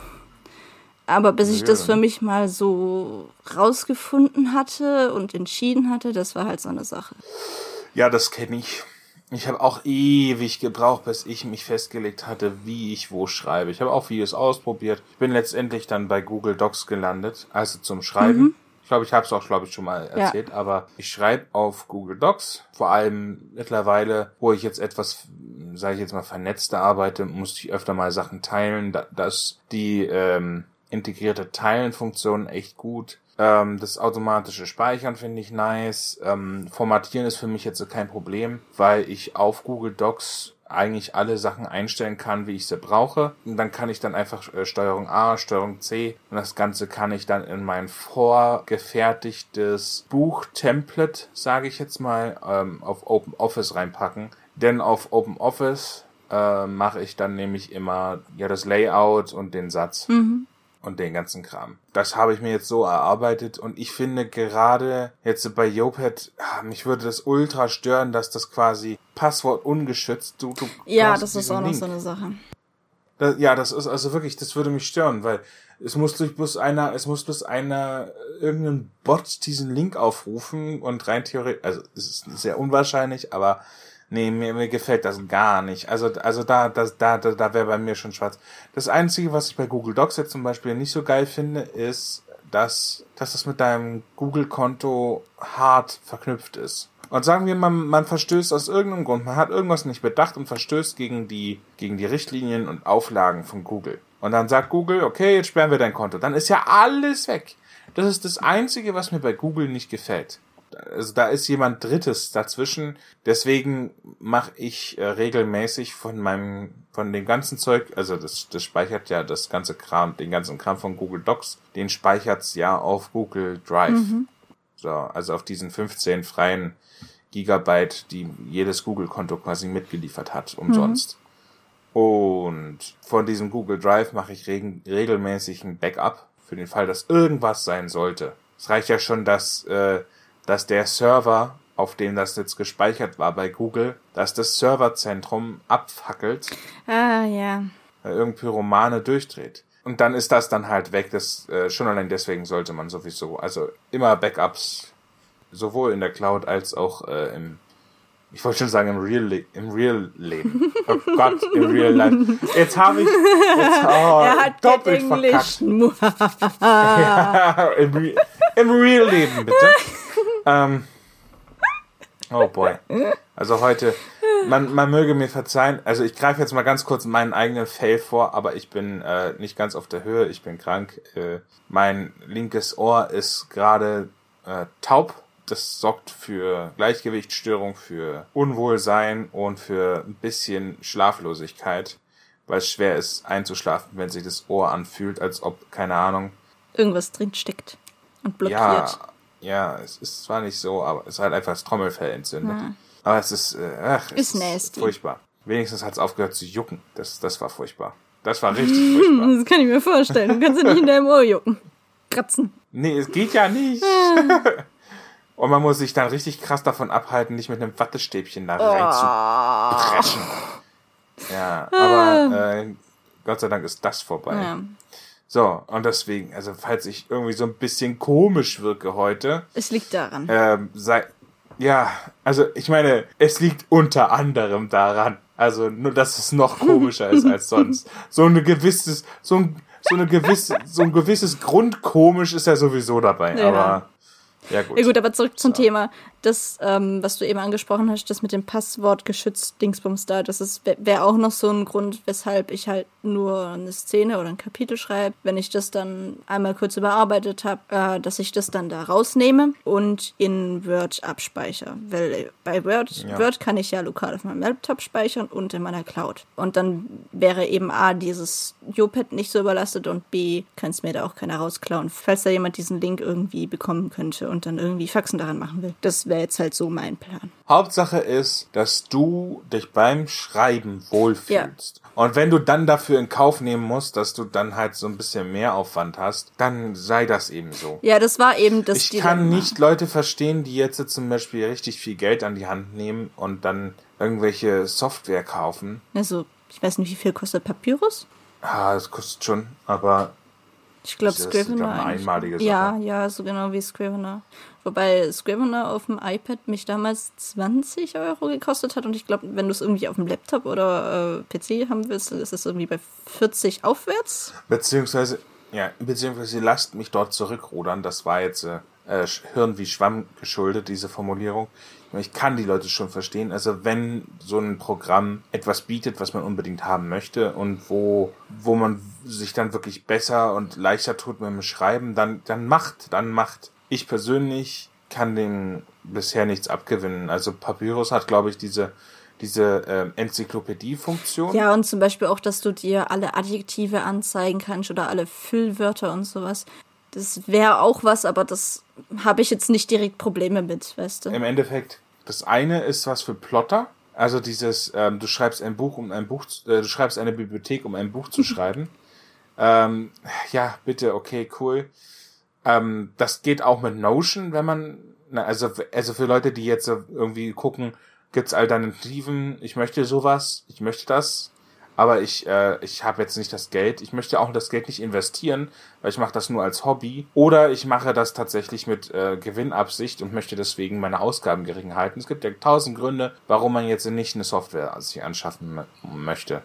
Aber bis ich das für mich mal so rausgefunden hatte und entschieden hatte, das war halt so eine Sache. Ja, das kenne ich. Ich habe auch ewig gebraucht, bis ich mich festgelegt hatte, wie ich wo schreibe. Ich habe auch vieles ausprobiert. Ich bin letztendlich dann bei Google Docs gelandet, also zum Schreiben. Mhm. Ich glaube, ich habe es auch, glaube ich, schon mal erzählt, ja. Aber ich schreibe auf Google Docs. Vor allem mittlerweile, wo ich jetzt etwas, sage ich jetzt mal, vernetzter arbeite, muss ich öfter mal Sachen teilen, da, dass die ähm, integrierte Teilen-Funktion echt gut. Ähm, das automatische Speichern finde ich nice. Ähm, Formatieren ist für mich jetzt so kein Problem, weil ich auf Google Docs eigentlich alle Sachen einstellen kann, wie ich sie brauche. Und dann kann ich dann einfach äh, Steuerung A, Steuerung C und das Ganze kann ich dann in mein vorgefertigtes Buch-Template, sage ich jetzt mal, ähm, auf OpenOffice reinpacken. Denn auf OpenOffice äh, mache ich dann nämlich immer ja das Layout und den Satz. Mhm. Und den ganzen Kram. Das habe ich mir jetzt so erarbeitet und ich finde gerade jetzt bei YoPad, mich würde das ultra stören, dass das quasi Passwort ungeschützt, du, du ja, das ist auch noch Link. So eine Sache. Das, ja, das ist also wirklich, das würde mich stören, weil es muss durch bloß einer, es muss bloß einer, irgendein Bot diesen Link aufrufen und rein theoretisch, also es ist sehr unwahrscheinlich, aber nee, mir, mir gefällt das gar nicht. Also, also da, das, da, da, da wäre bei mir schon schwarz. Das Einzige, was ich bei Google Docs jetzt zum Beispiel nicht so geil finde, ist, dass, dass das mit deinem Google-Konto hart verknüpft ist. Und sagen wir mal, man verstößt aus irgendeinem Grund, man hat irgendwas nicht bedacht und verstößt gegen die, gegen die Richtlinien und Auflagen von Google. Und dann sagt Google, okay, jetzt sperren wir dein Konto. Dann ist ja alles weg. Das ist das Einzige, was mir bei Google nicht gefällt. Also da ist jemand Drittes dazwischen. Deswegen mache ich äh, regelmäßig von meinem, von dem ganzen Zeug, also das, das speichert ja das ganze Kram, den ganzen Kram von Google Docs, den speichert's ja auf Google Drive. Mhm. So, also auf diesen fünfzehn freien Gigabyte, die jedes Google-Konto quasi mitgeliefert hat, umsonst. Mhm. Und von diesem Google Drive mache ich reg- regelmäßig ein Backup für den Fall, dass irgendwas sein sollte. Es reicht ja schon, dass äh, dass der Server, auf dem das jetzt gespeichert war bei Google, dass das Serverzentrum abfackelt. Ah, ja. Weil irgendein Pyromane durchdreht. Und dann ist das dann halt weg. Das äh, schon allein deswegen sollte man sowieso, also immer Backups, sowohl in der Cloud als auch äh, im, ich wollte schon sagen, im Real, Le- im Real Leben. Oh Gott, im Real Life. Jetzt habe ich, jetzt, oh, er hat doppelt verkackt. Ja, im, Re- im Real Leben, bitte. Ähm, oh boy. Also heute, man, man möge mir verzeihen, also ich greife jetzt mal ganz kurz meinen eigenen Fail vor, aber ich bin äh, nicht ganz auf der Höhe, ich bin krank. Äh, mein linkes Ohr ist gerade äh, taub. Das sorgt für Gleichgewichtsstörung, für Unwohlsein und für ein bisschen Schlaflosigkeit, weil es schwer ist einzuschlafen, wenn sich das Ohr anfühlt, als ob, keine Ahnung, irgendwas drin steckt und blockiert. Ja, ja, es ist zwar nicht so, aber es ist halt einfach das Trommelfell entzündet. Ja. Aber es ist, äh, ach, es ist, ist furchtbar. Wenigstens hat es aufgehört zu jucken. Das, das war furchtbar. Das war richtig furchtbar. Das kann ich mir vorstellen. Du kannst ja nicht in deinem Ohr jucken. Kratzen. Nee, es geht ja nicht. Und man muss sich dann richtig krass davon abhalten, nicht mit einem Wattestäbchen da rein zu preschen. Ja, aber äh, Gott sei Dank ist das vorbei. Ja. So, und deswegen, also falls ich irgendwie so ein bisschen komisch wirke heute... Es liegt daran. Ähm, sei, ja, also ich meine, es liegt unter anderem daran. Also nur, dass es noch komischer ist als sonst. So eine gewisses, so ein, so eine gewisse, so ein gewisses Grundkomisch ist ja sowieso dabei, ja. aber... Ja gut. ja gut, aber zurück zum ja. Thema. Das, ähm, was du eben angesprochen hast, das mit dem Passwort geschützt Dingsbums da, das wäre auch noch so ein Grund, weshalb ich halt nur eine Szene oder ein Kapitel schreibe. Wenn ich das dann einmal kurz überarbeitet habe, äh, dass ich das dann da rausnehme und in Word abspeichere. Weil bei Word, ja. Word kann ich ja lokal auf meinem Laptop speichern und in meiner Cloud. Und dann wäre eben A, dieses YoPad nicht so überlastet und B, kann es mir da auch keiner rausklauen, falls da jemand diesen Link irgendwie bekommen könnte und dann irgendwie Faxen daran machen will. Das wäre jetzt halt so mein Plan. Hauptsache ist, dass du dich beim Schreiben wohlfühlst. Ja. Und wenn du dann dafür in Kauf nehmen musst, dass du dann halt so ein bisschen mehr Aufwand hast, dann sei das eben so. Ja, das war eben das Dilemma. Ich kann nicht Leute verstehen, die jetzt zum Beispiel richtig viel Geld an die Hand nehmen und dann irgendwelche Software kaufen. Also, ich weiß nicht, wie viel kostet Papyrus? Ah, das kostet schon, aber... Ich glaube, Scrivener. Eine einmalige Sache. Ja, ja, so genau wie Scrivener. Wobei Scrivener auf dem iPad mich damals zwanzig Euro gekostet hat und ich glaube, wenn du es irgendwie auf dem Laptop oder äh, P C haben willst, dann ist es irgendwie bei vierzig aufwärts. Beziehungsweise, ja, beziehungsweise lasst mich dort zurückrudern. Das war jetzt äh, äh, Hirn wie Schwamm geschuldet, diese Formulierung. Ich kann die Leute schon verstehen. Also wenn so ein Programm etwas bietet, was man unbedingt haben möchte und wo wo man sich dann wirklich besser und leichter tut mit dem Schreiben, dann dann macht, dann macht. Ich persönlich kann dem bisher nichts abgewinnen. Also Papyrus hat, glaube ich, diese diese ähm, Enzyklopädie-Funktion. Ja, und zum Beispiel auch, dass du dir alle Adjektive anzeigen kannst oder alle Füllwörter und sowas. Das wäre auch was, aber das habe ich jetzt nicht direkt Probleme mit, weißt du. Im Endeffekt das eine ist was für Plotter, also dieses, ähm, du schreibst ein Buch, um ein Buch, zu, äh, du schreibst eine Bibliothek, um ein Buch zu schreiben. ähm, ja, bitte, okay, cool. Ähm, das geht auch mit Notion, wenn man, na, also also für Leute, die jetzt irgendwie gucken, gibt's Alternativen? Ich möchte sowas, ich möchte das, aber ich äh, ich habe jetzt nicht das Geld. Ich möchte auch das Geld nicht investieren, weil ich mache das nur als Hobby. Oder ich mache das tatsächlich mit äh, Gewinnabsicht und möchte deswegen meine Ausgaben gering halten. Es gibt ja tausend Gründe, warum man jetzt nicht eine Software sich anschaffen m- möchte.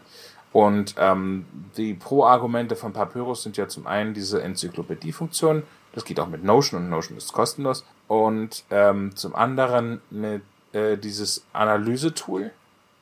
Und ähm, die Pro-Argumente von Papyrus sind ja zum einen diese Enzyklopädie-Funktion. Das geht auch mit Notion und Notion ist kostenlos. Und ähm, zum anderen mit äh, dieses Analyse-Tool.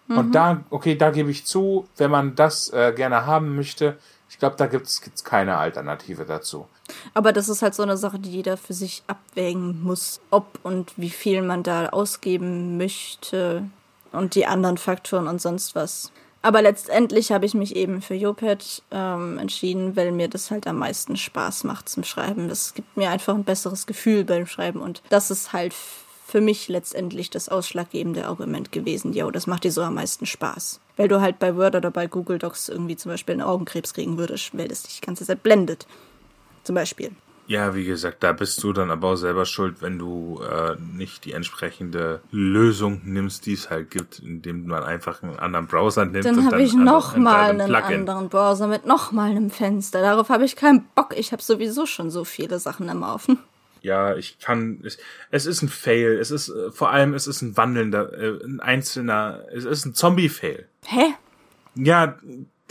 Und mhm. da, okay, da gebe ich zu, wenn man das äh, gerne haben möchte, ich glaube, da gibt's gibt's keine Alternative dazu. Aber das ist halt so eine Sache, die jeder für sich abwägen muss, ob und wie viel man da ausgeben möchte und die anderen Faktoren und sonst was. Aber letztendlich habe ich mich eben für YoPad ähm, entschieden, weil mir das halt am meisten Spaß macht zum Schreiben. Das gibt mir einfach ein besseres Gefühl beim Schreiben und das ist halt für mich letztendlich das ausschlaggebende Argument gewesen. Jo, das macht dir so am meisten Spaß. Weil du halt bei Word oder bei Google Docs irgendwie zum Beispiel einen Augenkrebs kriegen würdest, weil das dich die ganze Zeit blendet. Zum Beispiel. Ja, wie gesagt, da bist du dann aber auch selber schuld, wenn du äh, nicht die entsprechende Lösung nimmst, die es halt gibt, indem man einfach einen anderen Browser nimmt. Dann habe ich nochmal einen anderen Browser mit nochmal einem Fenster. Darauf habe ich keinen Bock. Ich habe sowieso schon so viele Sachen am Laufen. Ja, ich kann, ich, es ist ein Fail, es ist, äh, vor allem, es ist ein wandelnder, äh, ein einzelner, es ist ein Zombie-Fail. Hä? Ja,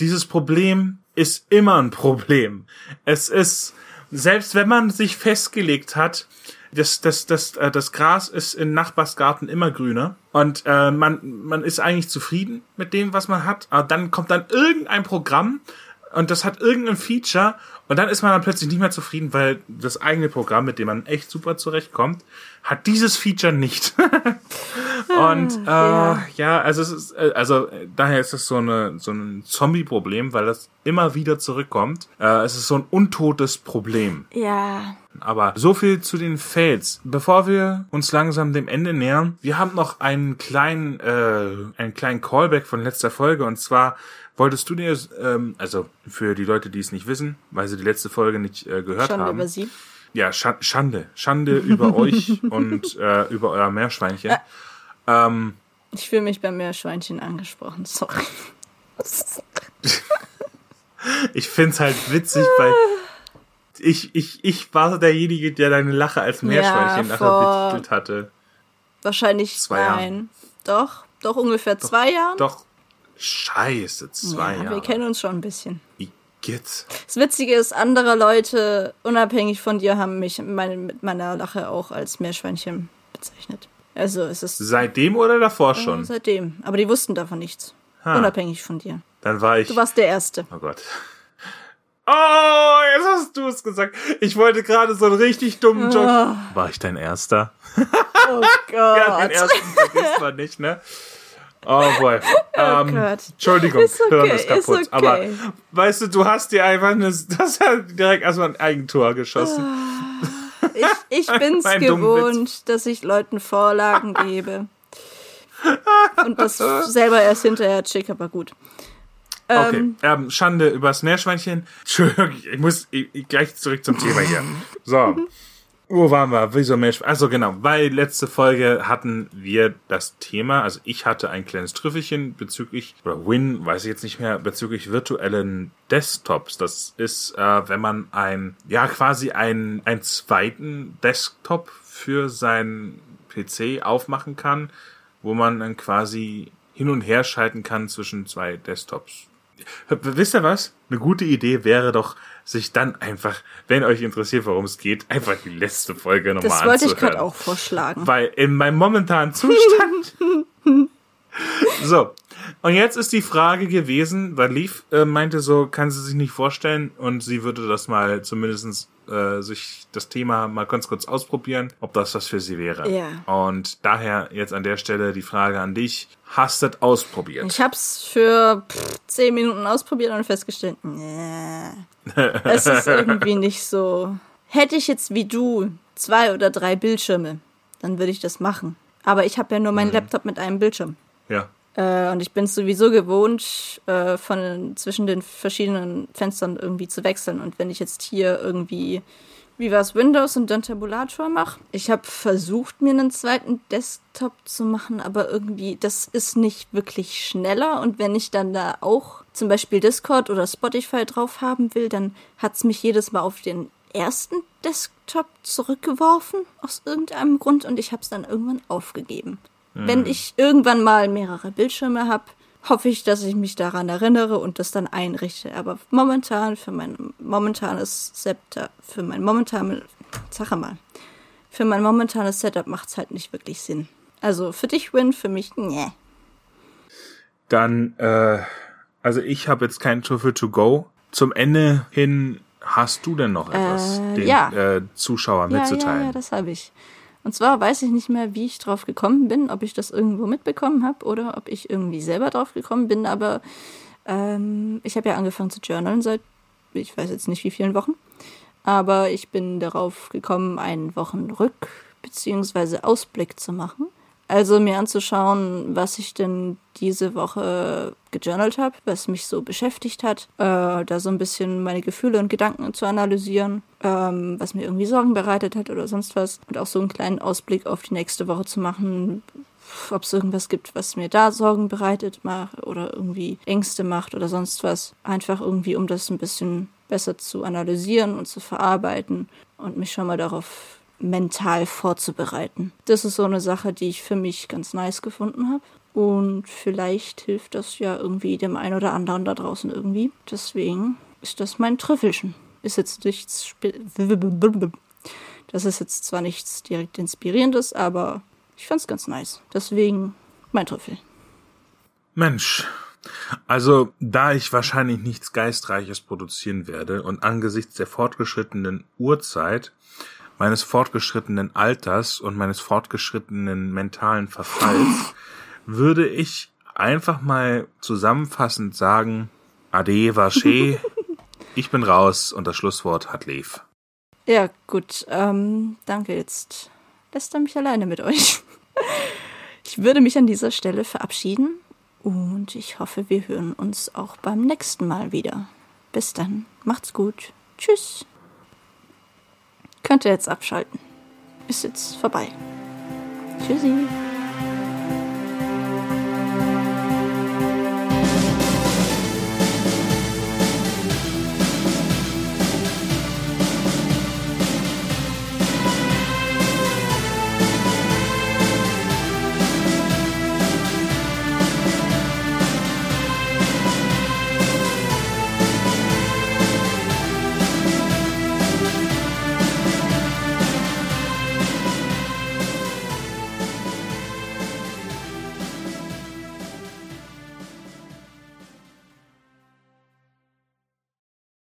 dieses Problem ist immer ein Problem. Es ist, selbst wenn man sich festgelegt hat, das, das, das, äh, das Gras ist im Nachbarsgarten immer grüner und äh, man, man ist eigentlich zufrieden mit dem, was man hat, aber dann kommt dann irgendein Programm, und das hat irgendein Feature und dann ist man dann plötzlich nicht mehr zufrieden, weil das eigene Programm, mit dem man echt super zurechtkommt, hat dieses Feature nicht. Und äh, ja. ja, also es ist, also daher ist es so eine so ein Zombie-Problem, weil das immer wieder zurückkommt. Äh, es ist so ein untotes Problem. Ja. Aber so viel zu den Fails. Bevor wir uns langsam dem Ende nähern, wir haben noch einen kleinen äh, einen kleinen Callback von letzter Folge und zwar wolltest du dir, ähm, also für die Leute, die es nicht wissen, weil sie die letzte Folge nicht äh, gehört Schande haben. Schande über sie. Ja, Schande. Schande über euch und äh, über euer Meerschweinchen. Ä- ähm, ich fühle mich beim Meerschweinchen angesprochen, sorry. Ich find's halt witzig, weil ich, ich, ich war derjenige, der deine Lache als Meerschweinchen ja, nachher betitelt hatte. Wahrscheinlich zwei nein. Jahren. Doch, doch ungefähr doch, zwei Jahren. Doch. Scheiße, zwei ja, Jahre. Wir kennen uns schon ein bisschen. Wie geht's? Das Witzige ist, andere Leute, unabhängig von dir, haben mich meine, mit meiner Lache auch als Meerschweinchen bezeichnet. Also es ist seitdem oder davor schon? Äh, seitdem, aber die wussten davon nichts. Ha. Unabhängig von dir. Dann war ich... Du warst der Erste. Oh Gott. Oh, jetzt hast du es gesagt. Ich wollte gerade so einen richtig dummen Joke. Oh. War ich dein Erster? Oh Gott. Ja, den Ersten vergisst man nicht, ne? Oh boy. Ähm, oh Gott. Entschuldigung, ist okay, Hirn ist kaputt. Ist okay. Aber weißt du, du hast dir einfach eine, das hat direkt erstmal ein Eigentor geschossen. Oh, ich, ich bin's gewohnt, dass ich Leuten Vorlagen gebe. Und das selber erst hinterher check, aber gut. Okay, ähm, Schande übers Meerschweinchen. Entschuldigung, ich muss ich, ich gleich zurück zum Thema hier. So. Wo waren wir? Wieso Meerschweinchen? Also genau, weil letzte Folge hatten wir das Thema, also ich hatte ein kleines Trüffelchen bezüglich, oder Win, weiß ich jetzt nicht mehr, bezüglich virtuellen Desktops. Das ist, äh, wenn man ein, ja quasi ein, einen zweiten Desktop für seinen P C aufmachen kann, wo man dann quasi hin und her schalten kann zwischen zwei Desktops. Wisst ihr was? Eine gute Idee wäre doch, sich dann einfach, wenn euch interessiert, worum es geht, einfach die letzte Folge nochmal anzuhören. Das wollte ich gerade auch vorschlagen. Weil in meinem momentanen Zustand... So, und jetzt ist die Frage gewesen, weil Lief äh, meinte so, kann sie sich nicht vorstellen und sie würde das mal zumindest äh, sich das Thema mal ganz kurz ausprobieren, ob das was für sie wäre. Ja. Und daher jetzt an der Stelle die Frage an dich, hast du das ausprobiert? Ich hab's für pff, zehn Minuten ausprobiert und festgestellt, nee, es ist irgendwie nicht so. Hätte ich jetzt wie du zwei oder drei Bildschirme, dann würde ich das machen. Aber ich habe ja nur meinen mhm. Laptop mit einem Bildschirm. Ja. Äh, und ich bin es sowieso gewohnt, äh, von zwischen den verschiedenen Fenstern irgendwie zu wechseln. Und wenn ich jetzt hier irgendwie, wie war es, Windows und dann Tabulator mache, ich habe versucht, mir einen zweiten Desktop zu machen, aber irgendwie, das ist nicht wirklich schneller. Und wenn ich dann da auch zum Beispiel Discord oder Spotify drauf haben will, dann hat es mich jedes Mal auf den ersten Desktop zurückgeworfen, aus irgendeinem Grund. Und ich habe es dann irgendwann aufgegeben. Wenn ich irgendwann mal mehrere Bildschirme habe, hoffe ich, dass ich mich daran erinnere und das dann einrichte. Aber momentan für mein momentanes Setup, für mein momentanes, sag mal, für mein momentanes Setup macht's halt nicht wirklich Sinn. Also für dich Win, für mich nee. Dann, äh, also ich habe jetzt kein Trüffel to go. Zum Ende hin Hast du denn noch etwas äh, den ja. äh, Zuschauern ja, mitzuteilen? Ja, ja, das habe ich. Und zwar weiß ich nicht mehr, wie ich drauf gekommen bin, ob ich das irgendwo mitbekommen habe oder ob ich irgendwie selber drauf gekommen bin, aber ähm, ich habe ja angefangen zu journalen seit, ich weiß jetzt nicht wie vielen Wochen, aber ich bin darauf gekommen, einen Wochenrück- bzw. Ausblick zu machen. Also mir anzuschauen, was ich denn diese Woche gejournalt habe, was mich so beschäftigt hat, äh, da so ein bisschen meine Gefühle und Gedanken zu analysieren, ähm, was mir irgendwie Sorgen bereitet hat oder sonst was. Und auch so einen kleinen Ausblick auf die nächste Woche zu machen, ob es irgendwas gibt, was mir da Sorgen bereitet macht oder irgendwie Ängste macht oder sonst was. Einfach irgendwie, um das ein bisschen besser zu analysieren und zu verarbeiten und mich schon mal darauf mental vorzubereiten. Das ist so eine Sache, die ich für mich ganz nice gefunden habe. Und vielleicht hilft das ja irgendwie dem einen oder anderen da draußen irgendwie. Deswegen ist das mein Trüffelchen. Ist jetzt nichts... Spe- das ist jetzt zwar nichts direkt Inspirierendes, aber ich fand's ganz nice. Deswegen mein Trüffel. Mensch... Also, da ich wahrscheinlich nichts Geistreiches produzieren werde und angesichts der fortgeschrittenen Uhrzeit, meines fortgeschrittenen Alters und meines fortgeschrittenen mentalen Verfalls, würde ich einfach mal zusammenfassend sagen, Ade, wasche, ich bin raus und das Schlusswort hat Lev. Ja, gut, ähm, danke, jetzt lässt er mich alleine mit euch. Ich würde mich an dieser Stelle verabschieden. Und ich hoffe, wir hören uns auch beim nächsten Mal wieder. Bis dann. Macht's gut. Tschüss. Könnt ihr jetzt abschalten. Ist jetzt vorbei. Tschüssi.